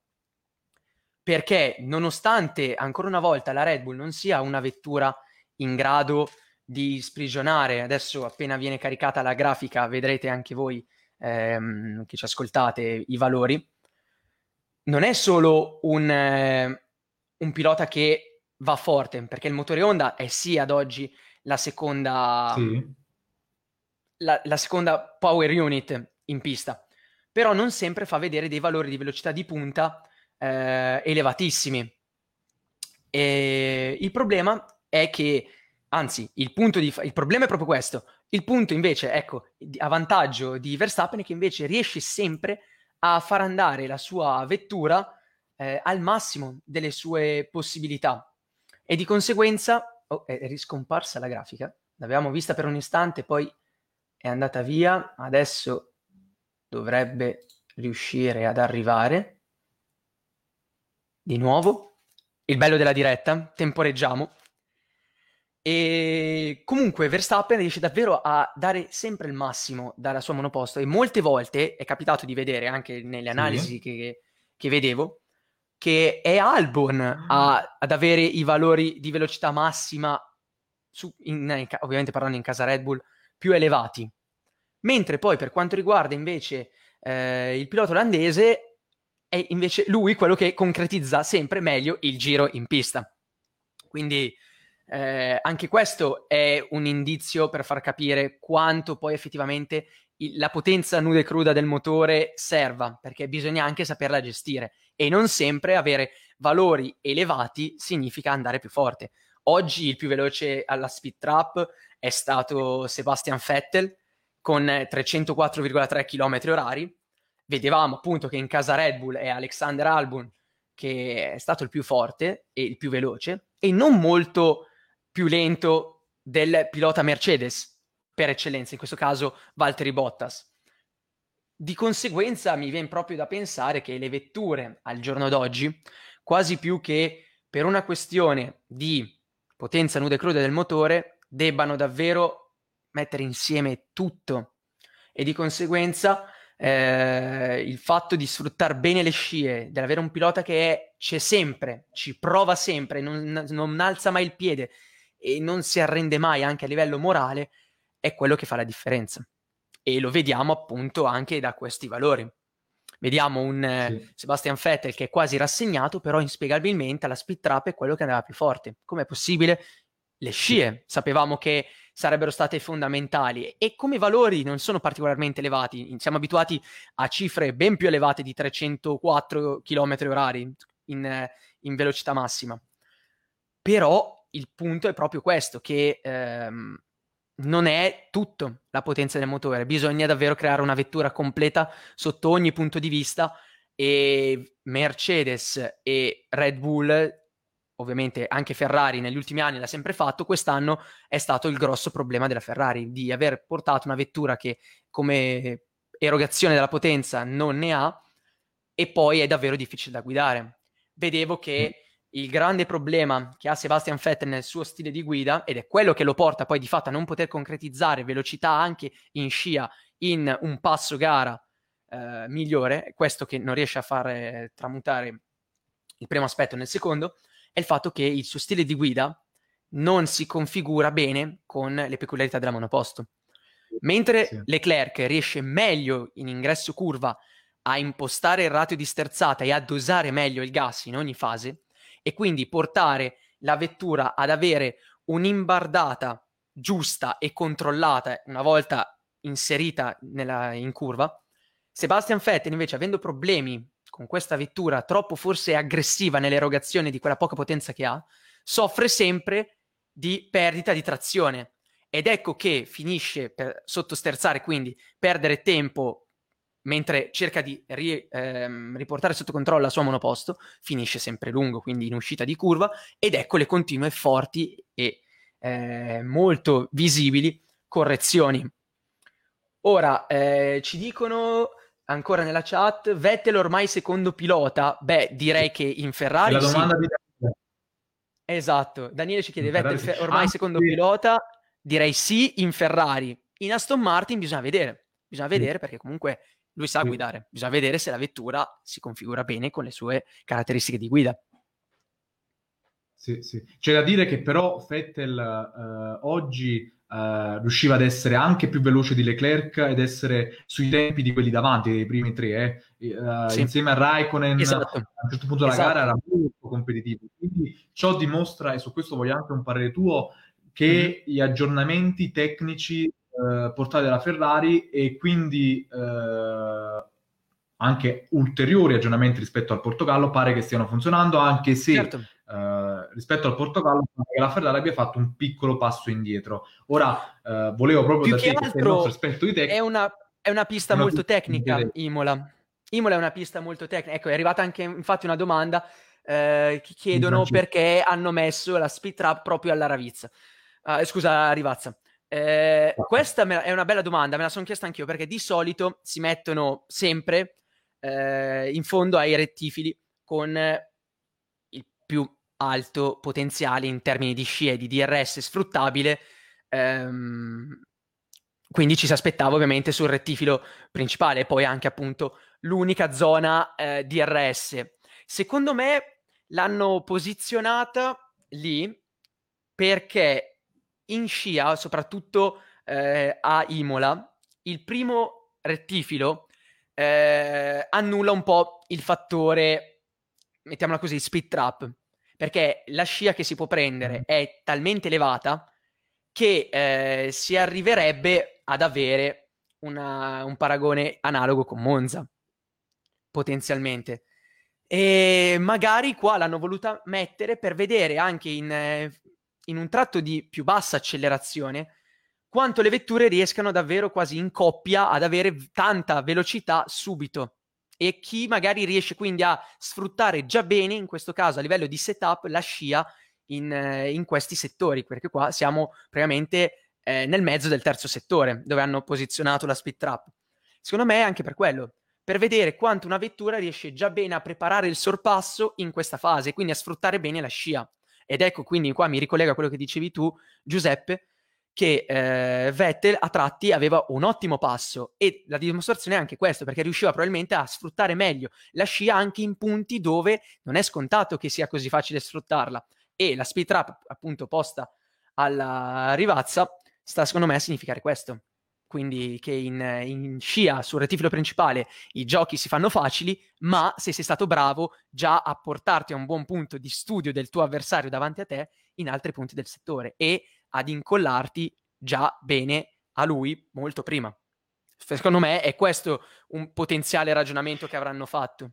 perché nonostante ancora una volta la Red Bull non sia una vettura in grado di sprigionare, adesso appena viene caricata la grafica vedrete anche voi ehm, che ci ascoltate i valori, non è solo un, eh, un pilota che va forte, perché il motore Honda è sì ad oggi la seconda, sì. la, la seconda power unit in pista, però non sempre fa vedere dei valori di velocità di punta Eh, elevatissimi, e il problema è che anzi il punto di fa- il problema è proprio questo, il punto invece, ecco, a vantaggio di Verstappen è che invece riesce sempre a far andare la sua vettura eh, al massimo delle sue possibilità, e di conseguenza oh, è riscomparsa la grafica, l'avevamo vista per un istante, poi è andata via, adesso dovrebbe riuscire ad arrivare di nuovo, il bello della diretta, temporeggiamo. E comunque Verstappen riesce davvero a dare sempre il massimo dalla sua monoposto, e molte volte è capitato di vedere anche nelle analisi sì. che, che vedevo che è Albon a, ad avere i valori di velocità massima su, in, in, ovviamente parlando in casa Red Bull, più elevati, mentre poi per quanto riguarda invece eh, il pilota olandese è invece lui quello che concretizza sempre meglio il giro in pista. Quindi eh, anche questo è un indizio per far capire quanto poi effettivamente il, la potenza nuda e cruda del motore serva, perché bisogna anche saperla gestire, e non sempre avere valori elevati significa andare più forte. Oggi il più veloce alla speed trap è stato Sebastian Vettel con trecentoquattro virgola tre chilometri orari, vedevamo appunto che in casa Red Bull è Alexander Albon che è stato il più forte e il più veloce, e non molto più lento del pilota Mercedes per eccellenza, in questo caso Valtteri Bottas. Di conseguenza mi viene proprio da pensare che le vetture al giorno d'oggi, quasi più che per una questione di potenza nuda e cruda del motore, debbano davvero mettere insieme tutto, e di conseguenza Eh, il fatto di sfruttare bene le scie, dell'avere un pilota che è, c'è sempre, ci prova sempre, non, non alza mai il piede e non si arrende mai anche a livello morale, è quello che fa la differenza, e lo vediamo appunto anche da questi valori. Vediamo un sì. eh, Sebastian Vettel che è quasi rassegnato, però inspiegabilmente alla speed trap è quello che andava più forte. Com'è possibile? Le scie, sapevamo che sarebbero state fondamentali, e come valori non sono particolarmente elevati, siamo abituati a cifre ben più elevate di trecentoquattro chilometri orari in, in velocità massima, però il punto è proprio questo, che ehm, non è tutto la potenza del motore, bisogna davvero creare una vettura completa sotto ogni punto di vista, e Mercedes e Red Bull, ovviamente anche Ferrari negli ultimi anni l'ha sempre fatto, quest'anno è stato il grosso problema della Ferrari, di aver portato una vettura che come erogazione della potenza non ne ha, e poi è davvero difficile da guidare. Vedevo che il grande problema che ha Sebastian Vettel nel suo stile di guida, ed è quello che lo porta poi di fatto a non poter concretizzare velocità anche in scia, in un passo gara eh, migliore, è questo che non riesce a fare tramutare il primo aspetto nel secondo, è il fatto che il suo stile di guida non si configura bene con le peculiarità della monoposto. Mentre sì. Leclerc riesce meglio in ingresso curva a impostare il ratio di sterzata e a dosare meglio il gas in ogni fase, e quindi portare la vettura ad avere un'imbardata giusta e controllata una volta inserita nella, in curva, Sebastian Vettel invece, avendo problemi con questa vettura troppo forse aggressiva nell'erogazione di quella poca potenza che ha, soffre sempre di perdita di trazione, ed ecco che finisce per sottosterzare, quindi perdere tempo mentre cerca di ri- ehm, riportare sotto controllo la sua monoposto, finisce sempre lungo, quindi in uscita di curva, ed ecco le continue forti e eh, molto visibili correzioni. Ora eh, ci dicono ancora nella chat, Vettel ormai secondo pilota? Beh, direi che in Ferrari... La domanda sì. di... Esatto, Daniele ci chiede, Vettel fe- ormai ah, secondo sì. pilota? Direi sì, in Ferrari. In Aston Martin bisogna vedere, bisogna vedere sì. perché comunque lui sa sì. guidare, bisogna vedere se la vettura si configura bene con le sue caratteristiche di guida. Sì, sì. C'è da dire che però Vettel uh, oggi... Uh, riusciva ad essere anche più veloce di Leclerc ed essere sui tempi di quelli davanti, dei primi tre eh. uh, sì. insieme a Raikkonen esatto. a un certo punto della esatto. gara era molto competitivo, quindi ciò dimostra, e su questo voglio anche un parere tuo, che mm-hmm. gli aggiornamenti tecnici uh, portati dalla Ferrari, e quindi uh, anche ulteriori aggiornamenti rispetto al Portogallo, pare che stiano funzionando, anche se certo. Uh, rispetto al Portogallo la Ferrari abbia fatto un piccolo passo indietro. Ora uh, volevo proprio più da te, il nostro esperto di tecnica, è una, è una pista una molto pista tecnica Imola Imola è una pista molto tecnica. Ecco, è arrivata anche infatti una domanda eh, che chiedono perché hanno messo la speed trap proprio alla Ravizza uh, scusa Rivazza. Eh, questa me la, è una bella domanda, me la sono chiesta anch'io, perché di solito si mettono sempre eh, in fondo ai rettifili con il più alto potenziale in termini di scia e di D R S sfruttabile, ehm, quindi ci si aspettava ovviamente sul rettifilo principale e poi anche appunto l'unica zona eh, D R S. Secondo me l'hanno posizionata lì perché in scia, soprattutto eh, a Imola, il primo rettifilo eh, annulla un po' il fattore, mettiamola così, speed trap, perché la scia che si può prendere è talmente elevata che eh, si arriverebbe ad avere una, un paragone analogo con Monza, potenzialmente. E magari qua l'hanno voluta mettere per vedere anche in, in un tratto di più bassa accelerazione quanto le vetture riescano davvero quasi in coppia ad avere tanta velocità subito, e chi magari riesce quindi a sfruttare già bene, in questo caso a livello di setup, la scia in, in questi settori, perché qua siamo praticamente eh, nel mezzo del terzo settore, dove hanno posizionato la speed trap. Secondo me è anche per quello, per vedere quanto una vettura riesce già bene a preparare il sorpasso in questa fase, quindi a sfruttare bene la scia. Ed ecco, quindi qua mi ricollego a quello che dicevi tu, Giuseppe, che eh, Vettel a tratti aveva un ottimo passo, e la dimostrazione è anche questo, perché riusciva probabilmente a sfruttare meglio la scia anche in punti dove non è scontato che sia così facile sfruttarla, e la speed trap appunto posta alla Rivazza sta secondo me a significare questo, quindi che in, in scia sul rettifilo principale i giochi si fanno facili, ma se sei stato bravo già a portarti a un buon punto di studio del tuo avversario davanti a te in altri punti del settore, e ad incollarti già bene a lui molto prima. Secondo me è questo un potenziale ragionamento che avranno fatto,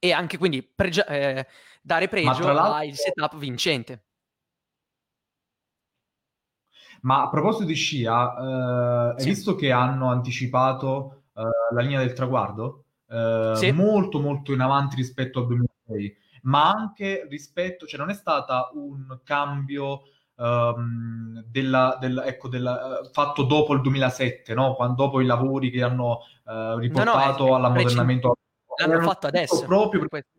e anche quindi pregi- eh, dare pregio al setup vincente. Ma a proposito di scia, eh, sì. hai visto che hanno anticipato eh, la linea del traguardo? Eh, sì. Molto molto in avanti rispetto al duemilasei, ma anche rispetto, cioè non è stata un cambio um, della, del, ecco, della, fatto dopo il duemilasette, no? Quando, dopo i lavori che hanno uh, riportato no, no, all'ammodernamento. L'hanno, l'hanno fatto adesso. Proprio per questo.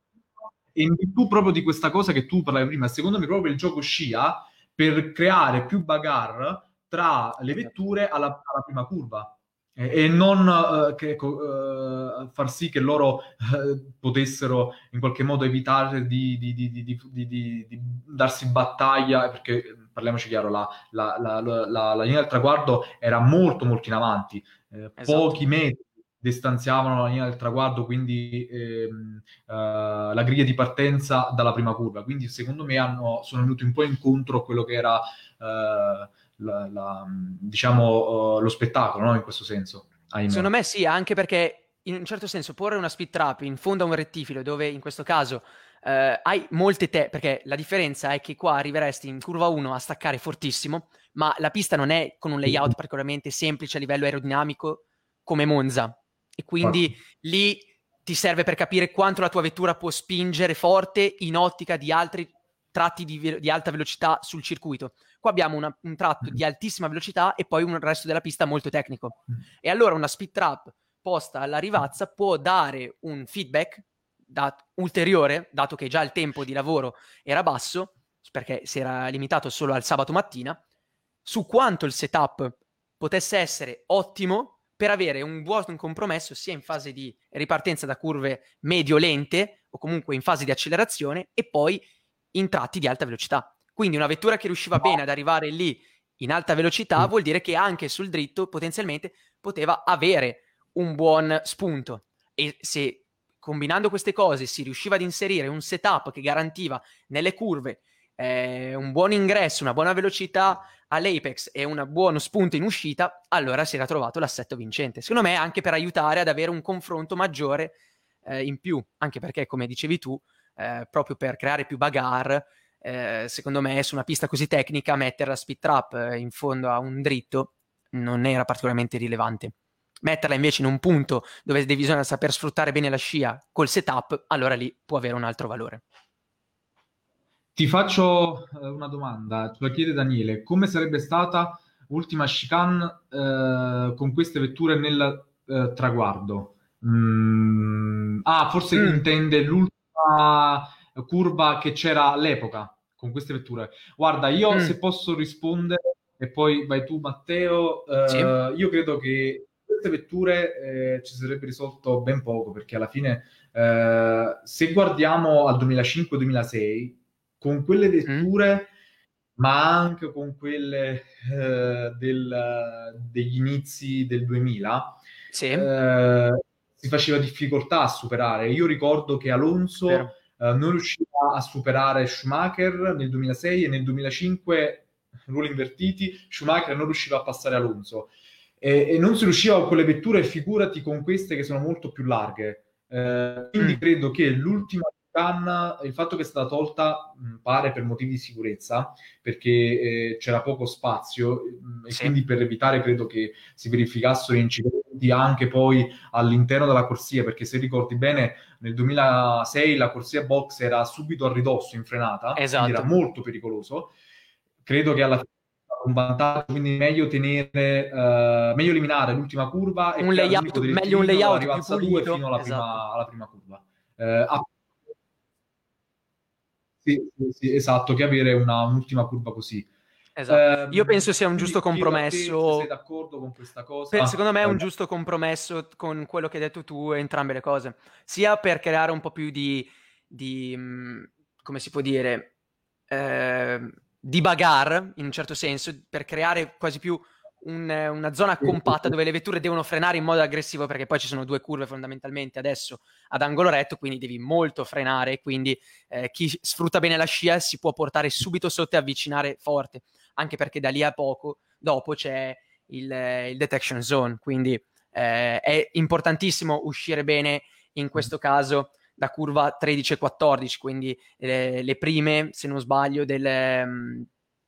In virtù proprio di questa cosa che tu parlavi prima, secondo me proprio il gioco scia per creare più bagarre tra le vetture alla, alla prima curva. E non uh, che, uh, far sì che loro uh, potessero in qualche modo evitare di, di, di, di, di, di, di darsi battaglia, perché parliamoci chiaro, la, la, la, la, la linea del traguardo era molto molto in avanti, eh, esatto. Pochi metri distanziavano la linea del traguardo, quindi ehm, uh, la griglia di partenza dalla prima curva, quindi secondo me hanno, sono venuti un po' incontro a quello che era uh, La, la, diciamo uh, lo spettacolo, no? In questo senso, ahimè. Secondo me sì, anche perché in un certo senso porre una speed trap in fondo a un rettifilo dove in questo caso eh, hai molte te, perché la differenza è che qua arriveresti in curva uno a staccare fortissimo, ma la pista non è con un layout particolarmente semplice a livello aerodinamico come Monza, e quindi ah. lì ti serve per capire quanto la tua vettura può spingere forte in ottica di altri tratti di, ve- di alta velocità sul circuito. Qua abbiamo una, un tratto di altissima velocità e poi un resto della pista molto tecnico. E allora una speed trap posta alla Rivazza può dare un feedback da- ulteriore, dato che già il tempo di lavoro era basso, perché si era limitato solo al sabato mattina, su quanto il setup potesse essere ottimo per avere un buon compromesso sia in fase di ripartenza da curve medio-lente o comunque in fase di accelerazione e poi in tratti di alta velocità. Quindi una vettura che riusciva bene ad arrivare lì in alta velocità mm. vuol dire che anche sul dritto potenzialmente poteva avere un buon spunto, e se combinando queste cose si riusciva ad inserire un setup che garantiva nelle curve eh, un buon ingresso, una buona velocità all'apex e un buono spunto in uscita, allora si era trovato l'assetto vincente, secondo me, anche per aiutare ad avere un confronto maggiore eh, in più, anche perché come dicevi tu, Eh, proprio per creare più bagarre, eh, secondo me su una pista così tecnica mettere la speed trap eh, in fondo a un dritto non era particolarmente rilevante. Metterla invece in un punto dove bisogna saper sfruttare bene la scia col setup, allora lì può avere un altro valore. Ti faccio eh, una domanda, ce la chiede Daniele: come sarebbe stata l'ultima chicane eh, con queste vetture nel eh, traguardo? Mm, ah, forse mm. intende l'ultima curva che c'era all'epoca con queste vetture. Guarda, io mm. se posso rispondere e poi vai tu Matteo, sì. eh, io credo che queste vetture eh, ci sarebbe risolto ben poco, perché alla fine eh, se guardiamo al duemilacinque duemilasei con quelle vetture mm. ma anche con quelle eh, del, degli inizi del duemila sì. eh, si faceva difficoltà a superare. Io ricordo che Alonso eh, non riusciva a superare Schumacher nel duemilasei, e nel duemilacinque ruoli invertiti, Schumacher non riusciva a passare Alonso, e, e non si riusciva con le vetture, figurati con queste che sono molto più larghe, eh, quindi mm. credo che l'ultima chicane, il fatto che è stata tolta mh, pare per motivi di sicurezza, perché eh, c'era poco spazio mh, e sì. quindi per evitare, credo che si verificassero incidenti anche poi all'interno della corsia, perché se ricordi bene nel duemilasei la corsia box era subito a ridosso in frenata, esatto. era molto pericoloso. Credo che alla fine un vantaggio, quindi meglio tenere uh, meglio eliminare l'ultima curva e un layout, meglio un layout più pulito fino alla, esatto. prima, alla prima curva uh, a... sì, sì, sì, esatto, che avere una, un'ultima curva così. Esatto. Io penso sia un giusto compromesso. Se sei d'accordo con questa cosa? Secondo me è un giusto compromesso con quello che hai detto tu, entrambe le cose, sia per creare un po' più di, di come si può dire, eh, di bagarre in un certo senso, per creare quasi più un, una zona compatta dove le vetture devono frenare in modo aggressivo, perché poi ci sono due curve fondamentalmente adesso ad angolo retto, quindi devi molto frenare, quindi eh, chi sfrutta bene la scia si può portare subito sotto e avvicinare forte, anche perché da lì a poco dopo c'è il, il detection zone, quindi eh, è importantissimo uscire bene in questo caso da curva tredici e quattordici, quindi eh, le prime, se non sbaglio, del,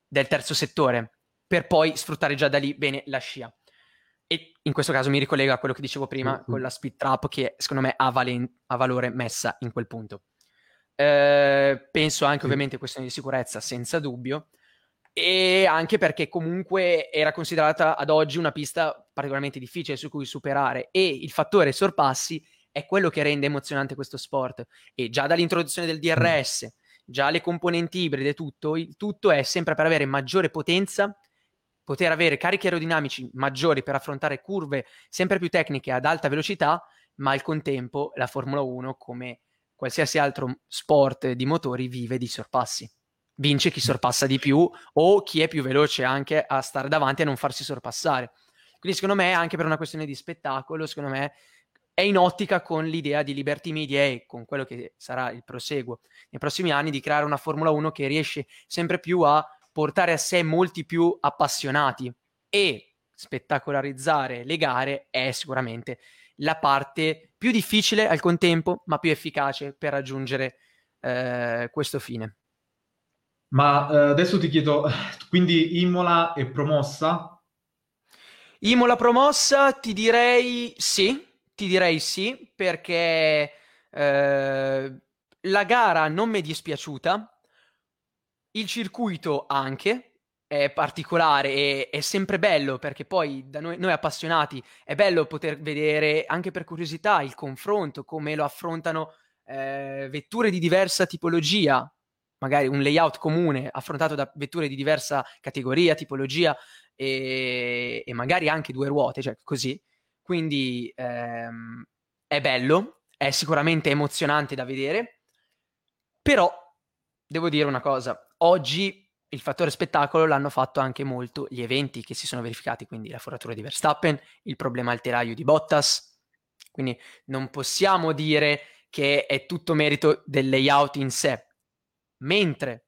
del terzo settore, per poi sfruttare già da lì bene la scia. E in questo caso mi ricollego a quello che dicevo prima, mm-hmm. con la speed trap, che secondo me ha, valen- ha valore messa in quel punto. Eh, penso anche mm-hmm. ovviamente a questioni di sicurezza, senza dubbio, e anche perché comunque era considerata ad oggi una pista particolarmente difficile su cui superare, e il fattore sorpassi è quello che rende emozionante questo sport. E già dall'introduzione del D R S, mm-hmm. già le componenti ibride, tutto, il tutto è sempre per avere maggiore potenza, poter avere carichi aerodinamici maggiori per affrontare curve sempre più tecniche ad alta velocità, ma al contempo la Formula uno, come qualsiasi altro sport di motori, vive di sorpassi. Vince chi sorpassa di più o chi è più veloce anche a stare davanti e non farsi sorpassare. Quindi secondo me, anche per una questione di spettacolo, secondo me è in ottica con l'idea di Liberty Media e con quello che sarà il proseguo nei prossimi anni, di creare una Formula uno che riesce sempre più a portare a sé molti più appassionati, e spettacolarizzare le gare è sicuramente la parte più difficile al contempo, ma più efficace per raggiungere eh, questo fine. Ma eh, adesso ti chiedo, quindi Imola è promossa? Imola promossa, ti direi sì, ti direi sì, perché eh, la gara non mi è dispiaciuta. Il circuito anche è particolare e è sempre bello, perché poi da noi, noi appassionati è bello poter vedere anche per curiosità il confronto, come lo affrontano eh, vetture di diversa tipologia, magari un layout comune affrontato da vetture di diversa categoria, tipologia e, e magari anche due ruote, cioè così. Quindi ehm, è bello, è sicuramente emozionante da vedere, però devo dire una cosa. Oggi il fattore spettacolo l'hanno fatto anche molto gli eventi che si sono verificati, quindi la foratura di Verstappen, il problema al telaio di Bottas, quindi non possiamo dire che è tutto merito del layout in sé, mentre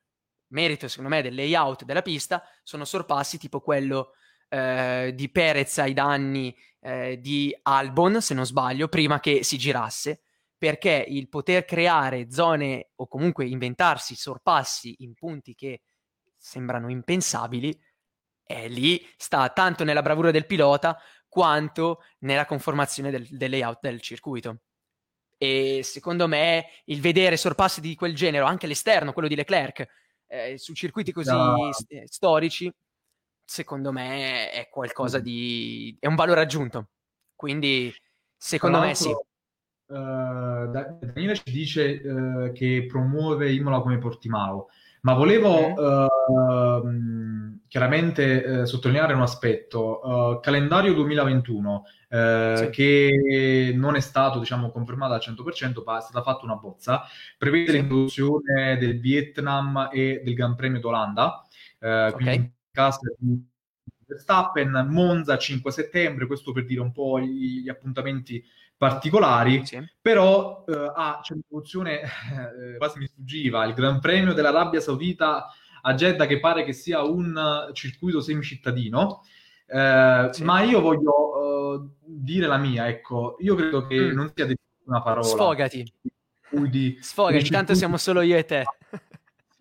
merito secondo me del layout della pista sono sorpassi tipo quello eh, di Perez ai danni eh, di Albon, se non sbaglio, prima che si girasse, perché il poter creare zone o comunque inventarsi sorpassi in punti che sembrano impensabili, è lì, sta tanto nella bravura del pilota quanto nella conformazione del, del layout del circuito. E secondo me il vedere sorpassi di quel genere, anche all'esterno, quello di Leclerc, eh, su circuiti così no. st- storici, secondo me è qualcosa di... è un valore aggiunto. Quindi secondo me sì. Uh, Daniele ci dice uh, che promuove Imola come Portimao, ma volevo uh, um, chiaramente uh, sottolineare un aspetto, uh, calendario duemilaventuno uh, sì. che non è stato, diciamo, confermato al cento per cento, ma è stata fatta una bozza, prevede sì. l'introduzione del Vietnam e del Gran Premio d'Olanda, uh, okay. quindi in caso di Verstappen, Monza cinque settembre, questo per dire un po' gli, gli appuntamenti particolari, sì. però eh, ah, c'è un'evoluzione, eh, quasi mi sfuggiva, il Gran Premio dell'Arabia Saudita a Jeddah, che pare che sia un circuito semicittadino, eh, sì. ma io voglio eh, dire la mia, ecco, io credo che mm. non sia una parola. Sfogati, di, sfogati, tanto siamo solo io e te.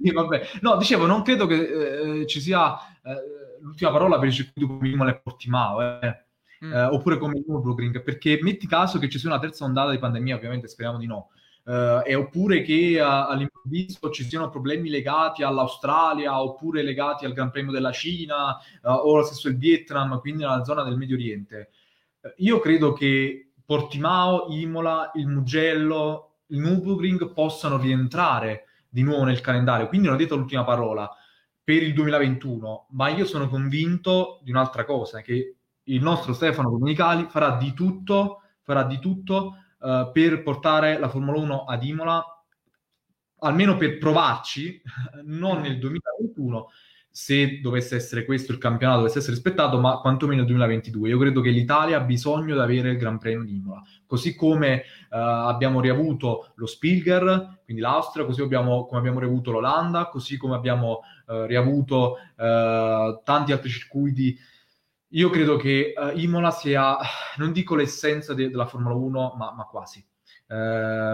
Sì, vabbè. No, dicevo, non credo che eh, ci sia eh, l'ultima parola per il circuito come Imola e Portimao, eh. Mm. Eh, oppure come il Nürburgring, perché metti caso che ci sia una terza ondata di pandemia, ovviamente speriamo di no, eh, e oppure che a, all'improvviso ci siano problemi legati all'Australia, oppure legati al Gran Premio della Cina, eh, o lo stesso il Vietnam, quindi nella zona del Medio Oriente. Eh, io credo che Portimao, Imola, il Mugello, il Nürburgring possano rientrare di nuovo nel calendario, quindi non ho detto l'ultima parola per il duemilaventuno, ma io sono convinto di un'altra cosa, che il nostro Stefano Domenicali farà di tutto, farà di tutto uh, per portare la Formula uno ad Imola, almeno per provarci, non nel duemilaventuno, se dovesse essere questo il campionato, dovesse essere rispettato, ma quantomeno nel duemilaventidue. Io credo che l'Italia ha bisogno di avere il Gran Premio di Imola, così come uh, abbiamo riavuto lo Spielberg, quindi l'Austria, così abbiamo, come abbiamo riavuto l'Olanda, così come abbiamo uh, riavuto uh, tanti altri circuiti. Io credo che uh, Imola sia, non dico l'essenza de- della Formula uno, ma, ma quasi, uh,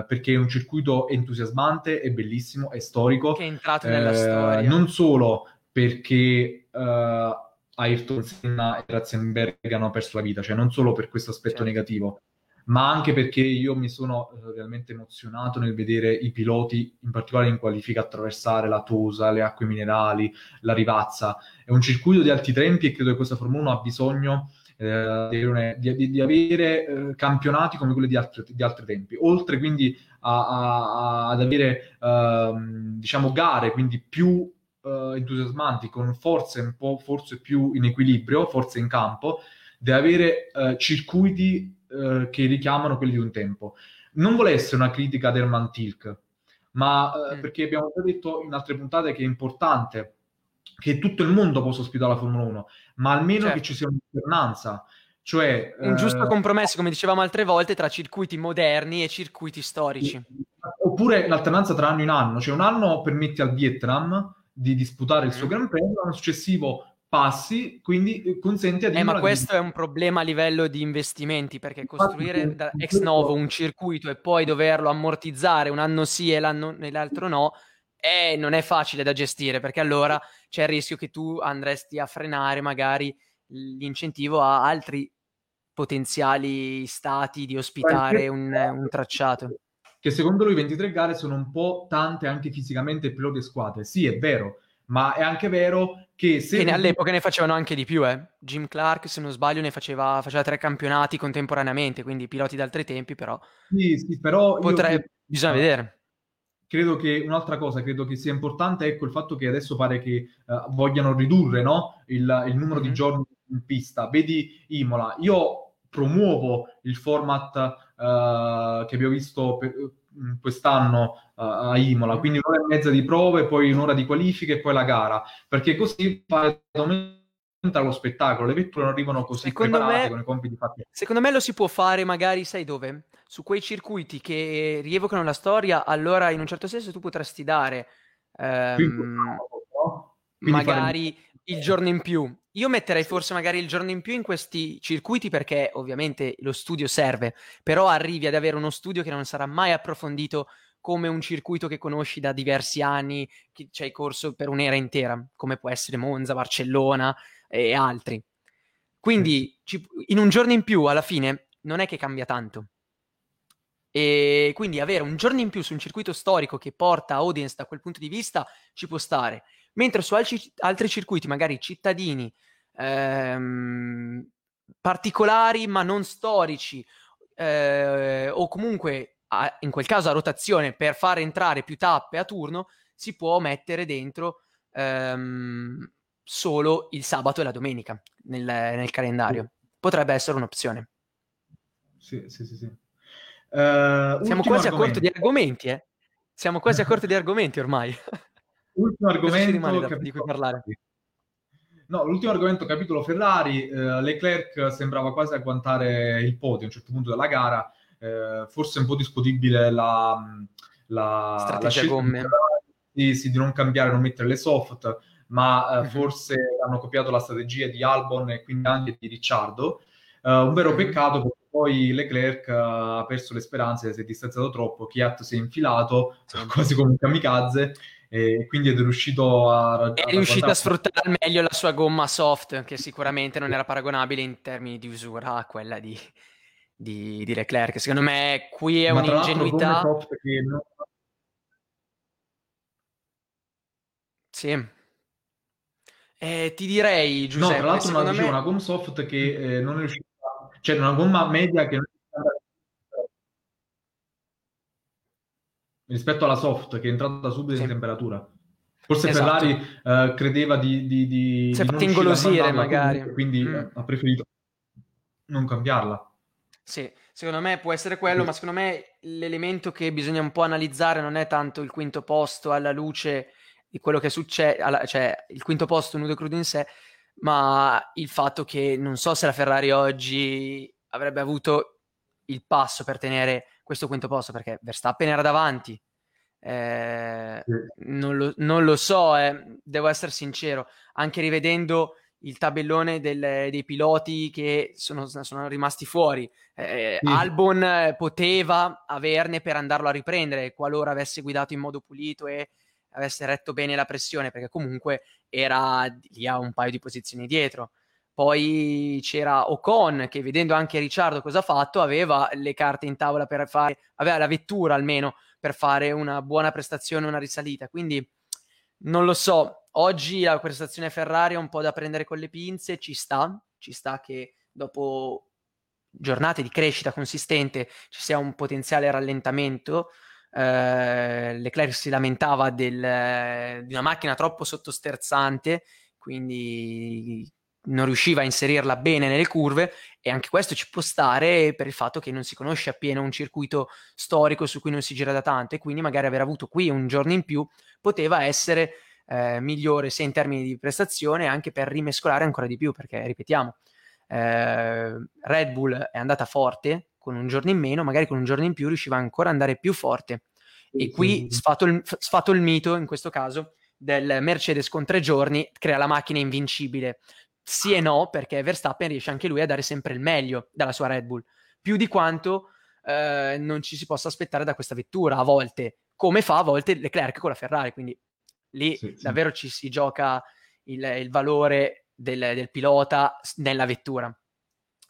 perché è un circuito entusiasmante, è bellissimo, è storico. Che è entrato nella uh, storia. Non solo perché uh, Ayrton Senna e Ratzenberger hanno perso la vita, cioè non solo per questo aspetto certo. negativo, ma anche perché io mi sono realmente emozionato nel vedere i piloti, in particolare in qualifica, attraversare la Tosa, le acque minerali, la Rivazza. È un circuito di alti tempi e credo che questa Formula uno ha bisogno eh, di, di, di avere eh, campionati come quelli di altri, di altri tempi, oltre quindi a, a, ad avere eh, diciamo gare quindi più eh, entusiasmanti, con forze un po' forse più in equilibrio, forze in campo, di avere eh, circuiti che richiamano quelli di un tempo. Non vuole essere una critica del Mantilk, ma mm. perché abbiamo già detto in altre puntate che è importante che tutto il mondo possa ospitare la Formula uno, ma almeno certo. che ci sia un'alternanza, cioè un giusto eh... compromesso, come dicevamo altre volte, tra circuiti moderni e circuiti storici, oppure l'alternanza tra anno in anno, cioè un anno permette al Vietnam di disputare mm. il suo Gran Premio, l'anno successivo passi, quindi consente di eh, ma questo di... è un problema a livello di investimenti, perché costruire da ex novo un circuito e poi doverlo ammortizzare un anno sì e l'anno e l'altro no, eh, non è facile da gestire, perché allora c'è il rischio che tu andresti a frenare magari l'incentivo a altri potenziali stati di ospitare un, un tracciato. Che secondo lui ventitré gare sono un po' tante anche fisicamente, piloti e squadre, sì è vero, ma è anche vero che se che all'epoca ne facevano anche di più, eh. Jim Clark, se non sbaglio, ne faceva, faceva tre campionati contemporaneamente, quindi piloti da altri tempi, però sì, sì, però potrei... io... bisogna vedere. Credo che un'altra cosa, credo che sia importante, ecco, il fatto che adesso pare che uh, vogliano ridurre, no? il, il numero mm-hmm. di giorni in pista. Vedi Imola, io promuovo il format uh, che abbiamo visto per, quest'anno uh, a Imola, quindi un'ora e mezza di prove, poi un'ora di qualifiche e poi la gara, perché così aumenta lo spettacolo, le vetture non arrivano così secondo preparate me, con i compiti fatti. Secondo me lo si può fare magari, sai dove? Su quei circuiti che rievocano la storia, allora in un certo senso tu potresti dare ehm, quindi, no? quindi magari fare... il giorno in più. Io metterei forse magari il giorno in più in questi circuiti, perché ovviamente lo studio serve, però arrivi ad avere uno studio che non sarà mai approfondito come un circuito che conosci da diversi anni, che ci hai corso per un'era intera, come può essere Monza, Barcellona e altri. Quindi ci, in un giorno in più alla fine non è che cambia tanto. E quindi avere un giorno in più su un circuito storico che porta audience da quel punto di vista ci può stare. Mentre su alci- altri circuiti, magari cittadini, ehm, particolari ma non storici, eh, o comunque a, in quel caso a rotazione per far entrare più tappe a turno, si può mettere dentro ehm, solo il sabato e la domenica nel, nel calendario. Potrebbe essere un'opzione. Sì, sì, sì. sì. Uh, Siamo quasi argomento. a corto di argomenti, eh? Siamo quasi a corto di argomenti ormai. Ultimo argomento da, di cui parlare. No, l'ultimo argomento, capitolo Ferrari. eh, Leclerc sembrava quasi agguantare il podio a un certo punto della gara, eh, forse un po' discutibile la, la strategia la gomme di, sì, di non cambiare, non mettere le soft, ma eh, mm-hmm. forse hanno copiato la strategia di Albon e quindi anche di Ricciardo. Eh, un vero mm-hmm. peccato, perché poi Leclerc ha uh, perso le speranze, si è distanziato troppo, Kvyat si è infilato sì. quasi come un kamikaze, e quindi è riuscito a raggiungere. È riuscito a sfruttare al meglio la sua gomma soft, che sicuramente non era paragonabile in termini di usura a quella di, di, di Leclerc. Secondo me qui è Ma un'ingenuità. Che non... Sì. Eh, ti direi, Giuseppe. No, tra l'altro una, me... una gomma soft che eh, non è riuscita, cioè una gomma media che non rispetto alla soft, che è entrata subito sì. in temperatura. Forse esatto. Ferrari uh, credeva di, di, di, si è fatto ingolosire magari, quindi mm. ha preferito non cambiarla. Sì, secondo me può essere quello, sì. ma secondo me l'elemento che bisogna un po' analizzare non è tanto il quinto posto alla luce di quello che succede, alla, cioè il quinto posto nudo e crudo in sé, ma il fatto che non so se la Ferrari oggi avrebbe avuto il passo per tenere questo quinto posto, perché Verstappen era davanti, eh, non, lo, non lo so, eh, devo essere sincero, anche rivedendo il tabellone del, dei piloti che sono, sono rimasti fuori, eh, sì. Albon poteva averne per andarlo a riprendere qualora avesse guidato in modo pulito e avesse retto bene la pressione, perché comunque era lì a un paio di posizioni dietro. Poi c'era Ocon che, vedendo anche Ricciardo cosa ha fatto, aveva le carte in tavola per fare, aveva la vettura almeno per fare una buona prestazione, una risalita. Quindi non lo so, oggi la prestazione Ferrari è un po' da prendere con le pinze, ci sta, ci sta che dopo giornate di crescita consistente ci sia un potenziale rallentamento. Eh, Leclerc si lamentava del, di una macchina troppo sottosterzante, quindi non riusciva a inserirla bene nelle curve, e anche questo ci può stare per il fatto che non si conosce appieno un circuito storico su cui non si gira da tanto, e quindi magari aver avuto qui un giorno in più poteva essere eh, migliore sia in termini di prestazione, anche per rimescolare ancora di più, perché ripetiamo, eh, Red Bull è andata forte con un giorno in meno, magari con un giorno in più riusciva ancora ad andare più forte, e qui sfato il, sfato il mito in questo caso del Mercedes con tre giorni crea la macchina invincibile. Sì e no, perché Verstappen riesce anche lui a dare sempre il meglio dalla sua Red Bull, più di quanto eh, non ci si possa aspettare da questa vettura a volte, come fa a volte Leclerc con la Ferrari. Quindi lì sì, davvero sì, ci si gioca il, il valore del, del pilota nella vettura.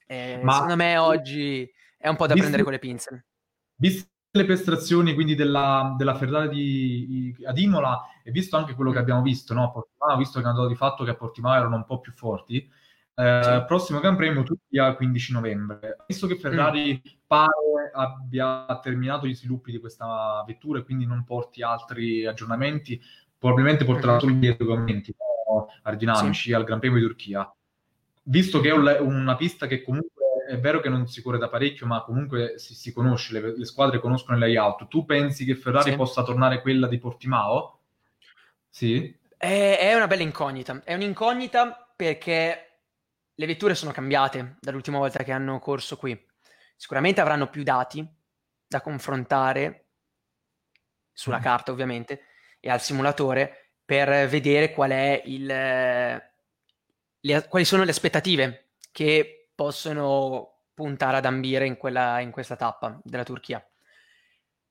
Eh, Ma secondo me oggi è un po' da visto, prendere con le pinze. Visto le prestazioni quindi della, della Ferrari di, di, ad Imola, e visto anche quello che abbiamo visto, no? A Portimão, visto che hanno dato di fatto che a Portimão erano un po' più forti, eh, sì. Prossimo Gran Premio Turchia quindici novembre, visto che Ferrari mm. pare abbia terminato gli sviluppi di questa vettura e quindi non porti altri aggiornamenti, probabilmente porterà solo gli argomenti aerodinamici, sì, al Gran Premio di Turchia, visto che è un, una pista che comunque è vero che non si corre da parecchio, ma comunque si, si conosce, le, le squadre conoscono il layout. Tu pensi che Ferrari sì. possa tornare quella di Portimao? Sì? È, è una bella incognita. È un'incognita perché le vetture sono cambiate dall'ultima volta che hanno corso qui. Sicuramente avranno più dati da confrontare sulla mm. carta, ovviamente, e al simulatore, per vedere qual è il, le, quali sono le aspettative che possono puntare ad ambire in, quella, in questa tappa della Turchia.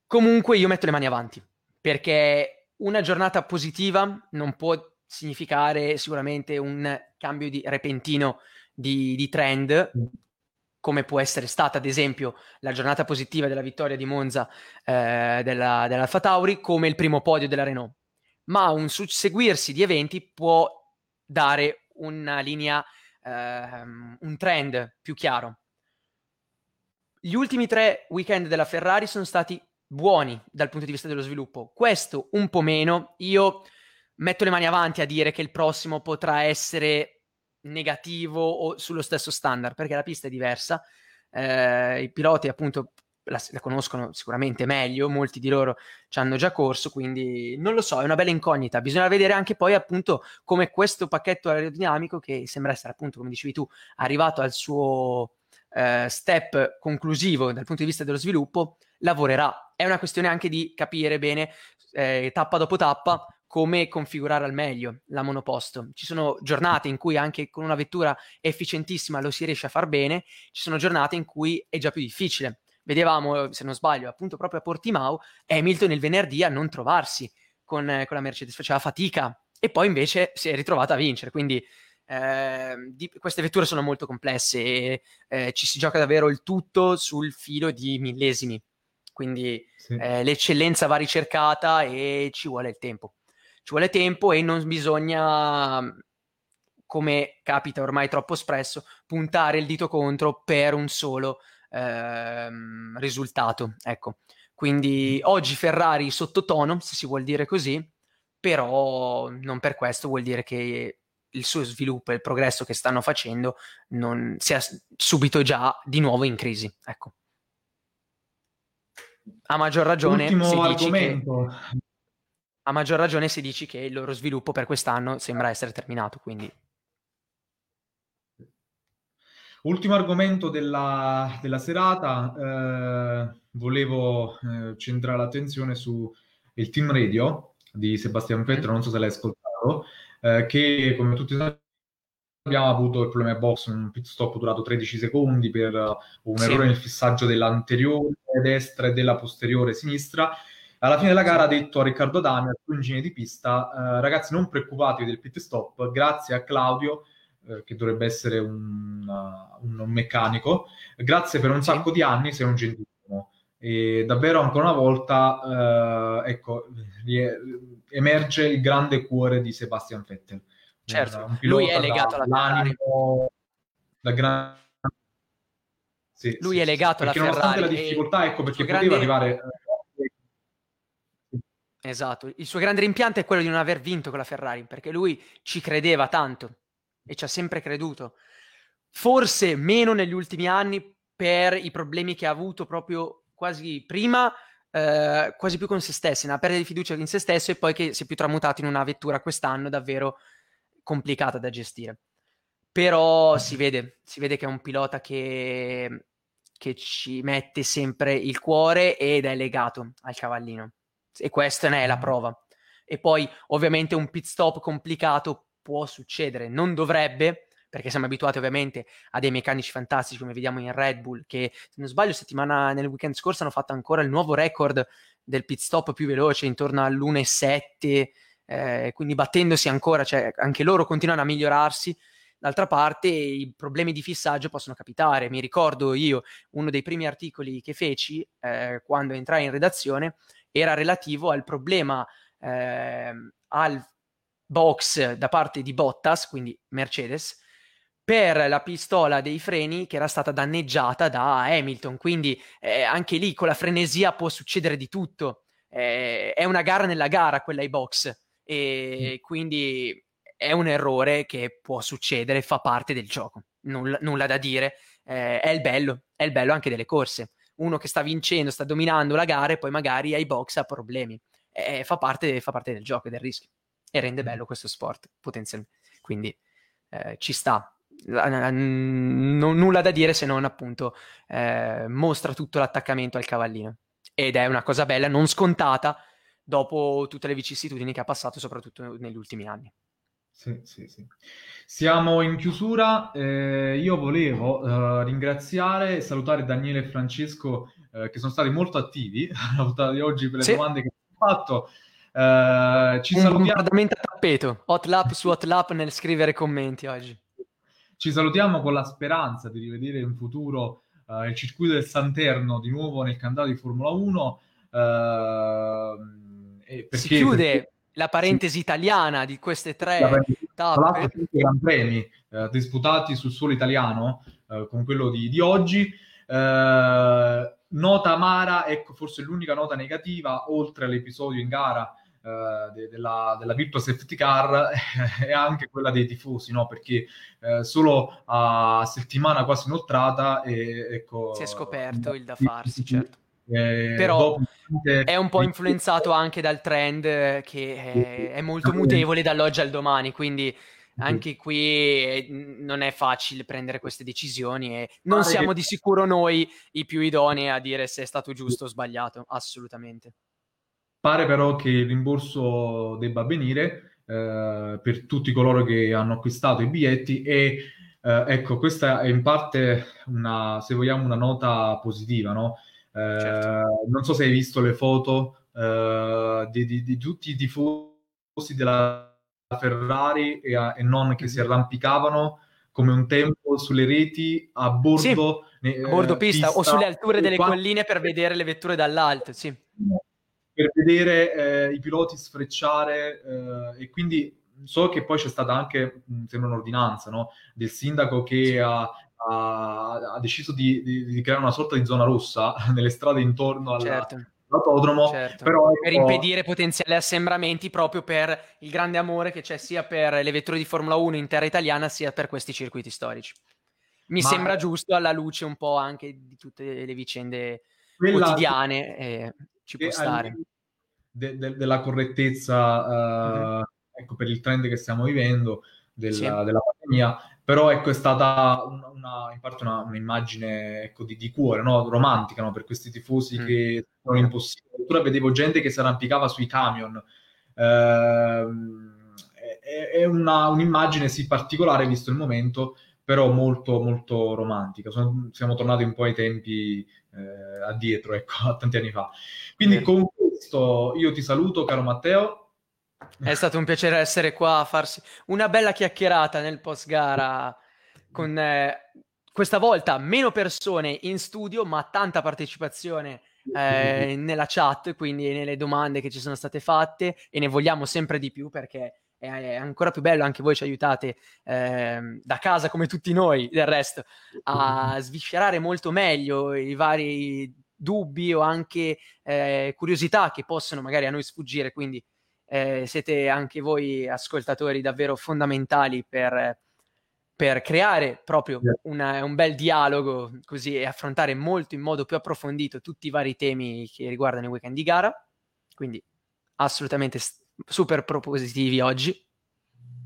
Comunque io metto le mani avanti, perché una giornata positiva non può significare sicuramente un cambio di, repentino di, di trend, come può essere stata ad esempio la giornata positiva della vittoria di Monza eh, della, dell'AlphaTauri, come il primo podio della Renault. Ma un susseguirsi di eventi può dare una linea, Uh, un trend più chiaro. Gli ultimi tre weekend della Ferrari sono stati buoni dal punto di vista dello sviluppo, questo un po' meno. Io metto le mani avanti a dire che il prossimo potrà essere negativo o sullo stesso standard, perché la pista è diversa, uh, i piloti appunto la, la conoscono sicuramente meglio, molti di loro ci hanno già corso, quindi non lo so, è una bella incognita. Bisogna vedere anche poi appunto come questo pacchetto aerodinamico, che sembra essere appunto, come dicevi tu, arrivato al suo eh, step conclusivo dal punto di vista dello sviluppo, lavorerà. È una questione anche di capire bene eh, tappa dopo tappa come configurare al meglio la monoposto. Ci sono giornate in cui anche con una vettura efficientissima lo si riesce a far bene, ci sono giornate in cui è già più difficile. Vedevamo, se non sbaglio, appunto proprio a Portimao, Hamilton il venerdì a non trovarsi con, eh, con la Mercedes, faceva fatica, e poi invece si è ritrovata a vincere. Quindi eh, di, queste vetture sono molto complesse e eh, ci si gioca davvero il tutto sul filo di millesimi, quindi sì. eh, l'eccellenza va ricercata e ci vuole il tempo. Ci vuole tempo e non bisogna, come capita ormai troppo spesso, puntare il dito contro per un solo Ehm, risultato, ecco. Quindi oggi Ferrari sottotono, se si vuol dire così, però non per questo vuol dire che il suo sviluppo e il progresso che stanno facendo non sia subito già di nuovo in crisi, ecco. A maggior ragione se dici che, a maggior ragione se dici che il loro sviluppo per quest'anno sembra essere terminato, quindi ultimo argomento della, della serata, eh, volevo eh, centrare l'attenzione su il team radio di Sebastian Vettel, non so se l'hai ascoltato, eh, che come tutti abbiamo avuto il problema box, un pit stop durato tredici secondi per un errore sì. nel fissaggio dell'anteriore destra e della posteriore sinistra. Alla fine della gara ha detto a Riccardo Adami, al suo ingegnere di pista, eh, ragazzi non preoccupatevi del pit stop, grazie a Claudio, eh, che dovrebbe essere un, uh, un meccanico, grazie per un sacco di anni, sei un gentissimo. E davvero ancora una volta eh, ecco, emerge il grande cuore di Sebastian Vettel. Certo, un, un lui è legato alla Ferrari. Da gran... sì, lui sì, è legato alla Ferrari. Nonostante la difficoltà, ecco perché grande... poteva arrivare... Esatto, il suo grande rimpianto è quello di non aver vinto con la Ferrari, perché lui ci credeva tanto e ci ha sempre creduto, forse meno negli ultimi anni per i problemi che ha avuto proprio quasi prima, eh, quasi più con se stesso, una perdita di fiducia in se stesso, e poi che si è più tramutato in una vettura quest'anno davvero complicata da gestire. Però si vede, si vede che è un pilota che, che ci mette sempre il cuore ed è legato al cavallino. E questa ne è la prova. E poi ovviamente un pit stop complicato può succedere, non dovrebbe, perché siamo abituati ovviamente a dei meccanici fantastici come vediamo in Red Bull, che se non sbaglio settimana, nel weekend scorso hanno fatto ancora il nuovo record del pit stop più veloce, intorno all'uno e sette, eh, quindi battendosi ancora, cioè anche loro continuano a migliorarsi. D'altra parte i problemi di fissaggio possono capitare. Mi ricordo io uno dei primi articoli che feci eh, quando entrai in redazione era relativo al problema eh, al box da parte di Bottas, quindi Mercedes, per la pistola dei freni che era stata danneggiata da Hamilton. Quindi eh, anche lì con la frenesia può succedere di tutto. Eh, è una gara nella gara quella ai box, e mm. quindi è un errore che può succedere, fa parte del gioco. Nulla, nulla da dire, eh, è il bello, è il bello anche delle corse. Uno che sta vincendo, sta dominando la gara e poi magari ai box ha problemi. Eh, fa, parte, fa parte del gioco e del rischio. E rende bello questo sport, potenzialmente. Quindi eh, ci sta. N- n- nulla da dire se non appunto eh, mostra tutto l'attaccamento al cavallino. Ed è una cosa bella, non scontata, dopo tutte le vicissitudini che ha passato, soprattutto negli ultimi anni. Sì, sì, sì. Siamo in chiusura, eh, io volevo uh, ringraziare e salutare Daniele e Francesco uh, che sono stati molto attivi alla puntata di oggi per le sì. domande che hanno fatto. Uh, ci Un salutiamo. A tappeto, hot lap su hot lap nel scrivere commenti oggi. Ci salutiamo con la speranza di rivedere in futuro uh, il circuito del Santerno di nuovo nel calendario di Formula uno. Uh, perché, si chiude... Perché... la parentesi italiana di queste tre tappe. Gran premi eh, disputati sul suolo italiano, eh, con quello di, di oggi. Eh, nota amara, ecco forse l'unica nota negativa, oltre all'episodio in gara eh, de, della, della Virtual Safety Car, è anche quella dei tifosi, no? Perché eh, solo a settimana quasi inoltrata e, ecco, si è scoperto il da farsi, certo. Eh, però dopo... è un po' influenzato anche dal trend che è molto mutevole dall'oggi al domani, quindi anche qui non è facile prendere queste decisioni e non siamo di sicuro noi i più idonei a dire se è stato giusto o sbagliato, assolutamente. Pare però che il rimborso debba avvenire eh, per tutti coloro che hanno acquistato i biglietti e eh, ecco, questa è in parte una, se vogliamo, una nota positiva, no? Certo. Eh, non so se hai visto le foto eh, di, di, di tutti i tifosi della Ferrari e, a, e non che si arrampicavano come un tempo sulle reti a bordo, sì, eh, a bordo pista, pista o sulle alture delle quattro... colline per vedere le vetture dall'alto, sì. Per vedere eh, i piloti sfrecciare eh, e quindi so che poi c'è stata anche sembra un'ordinanza, no? Del sindaco che sì. ha ha deciso di, di, di creare una sorta di zona rossa nelle strade intorno alla, certo. all'autodromo, certo. però ecco... per impedire potenziali assembramenti, proprio per il grande amore che c'è sia per le vetture di Formula uno in terra italiana sia per questi circuiti storici. Mi Ma... sembra giusto, alla luce un po' anche di tutte le vicende Quella... quotidiane eh, ci può stare de, de, della correttezza uh, mm-hmm. ecco, per il trend che stiamo vivendo della, sì. della pandemia. Però ecco, è stata una, una, in parte una, un'immagine ecco, di, di cuore, no? Romantica, no? Per questi tifosi mm. che sono impossibili. Addirittura vedevo gente che si arrampicava sui camion. Eh, è è una, un'immagine sì particolare, visto il momento, però molto molto romantica. Sono, siamo tornati un po' ai tempi eh, addietro, ecco, a tanti anni fa. Quindi mm. con questo io ti saluto, caro Matteo. È stato un piacere essere qua a farsi una bella chiacchierata nel post gara con eh, questa volta meno persone in studio, ma tanta partecipazione eh, nella chat, quindi nelle domande che ci sono state fatte, e ne vogliamo sempre di più perché è ancora più bello, anche voi ci aiutate eh, da casa come tutti noi del resto a sviscerare molto meglio i vari dubbi o anche eh, curiosità che possono magari a noi sfuggire, quindi eh, siete anche voi ascoltatori davvero fondamentali per, per creare proprio una, un bel dialogo così e affrontare molto in modo più approfondito tutti i vari temi che riguardano i weekend di gara, quindi assolutamente st- super propositivi oggi.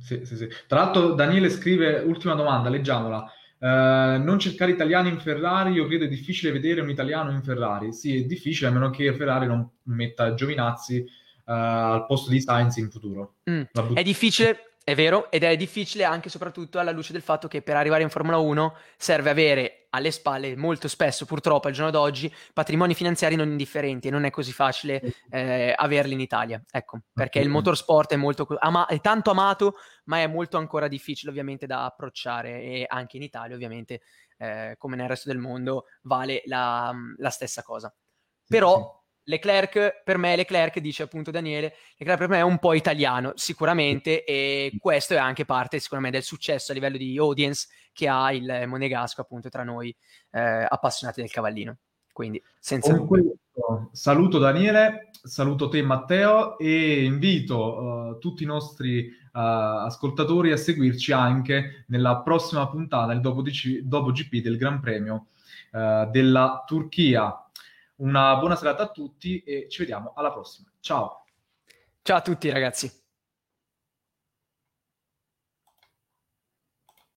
Sì, sì, sì. Tra l'altro Daniele scrive, ultima domanda, leggiamola, eh, non cercare italiani in Ferrari, io credo è difficile vedere un italiano in Ferrari. Sì, è difficile, a meno che Ferrari non metta Giovinazzi eh, al posto di Sainz in futuro. Mm. but- è difficile, è vero, ed è difficile anche soprattutto alla luce del fatto che per arrivare in Formula uno serve avere alle spalle molto spesso, purtroppo al giorno d'oggi, patrimoni finanziari non indifferenti, e non è così facile eh, averli in Italia, ecco, perché il motorsport è molto ama- è tanto amato, ma è molto ancora difficile ovviamente da approcciare, e anche in Italia ovviamente eh, come nel resto del mondo vale la, la stessa cosa. Però Leclerc, per me Leclerc, dice appunto Daniele, Leclerc per me è un po' italiano sicuramente, e questo è anche parte sicuramente del successo a livello di audience che ha il monegasco appunto tra noi eh, appassionati del cavallino, quindi senza dubbio. Saluto Daniele, saluto te Matteo, e invito uh, tutti i nostri uh, ascoltatori a seguirci anche nella prossima puntata, il dopo, D C, dopo G P del Gran Premio uh, della Turchia. Una buona serata a tutti e ci vediamo alla prossima. Ciao. Ciao a tutti, ragazzi.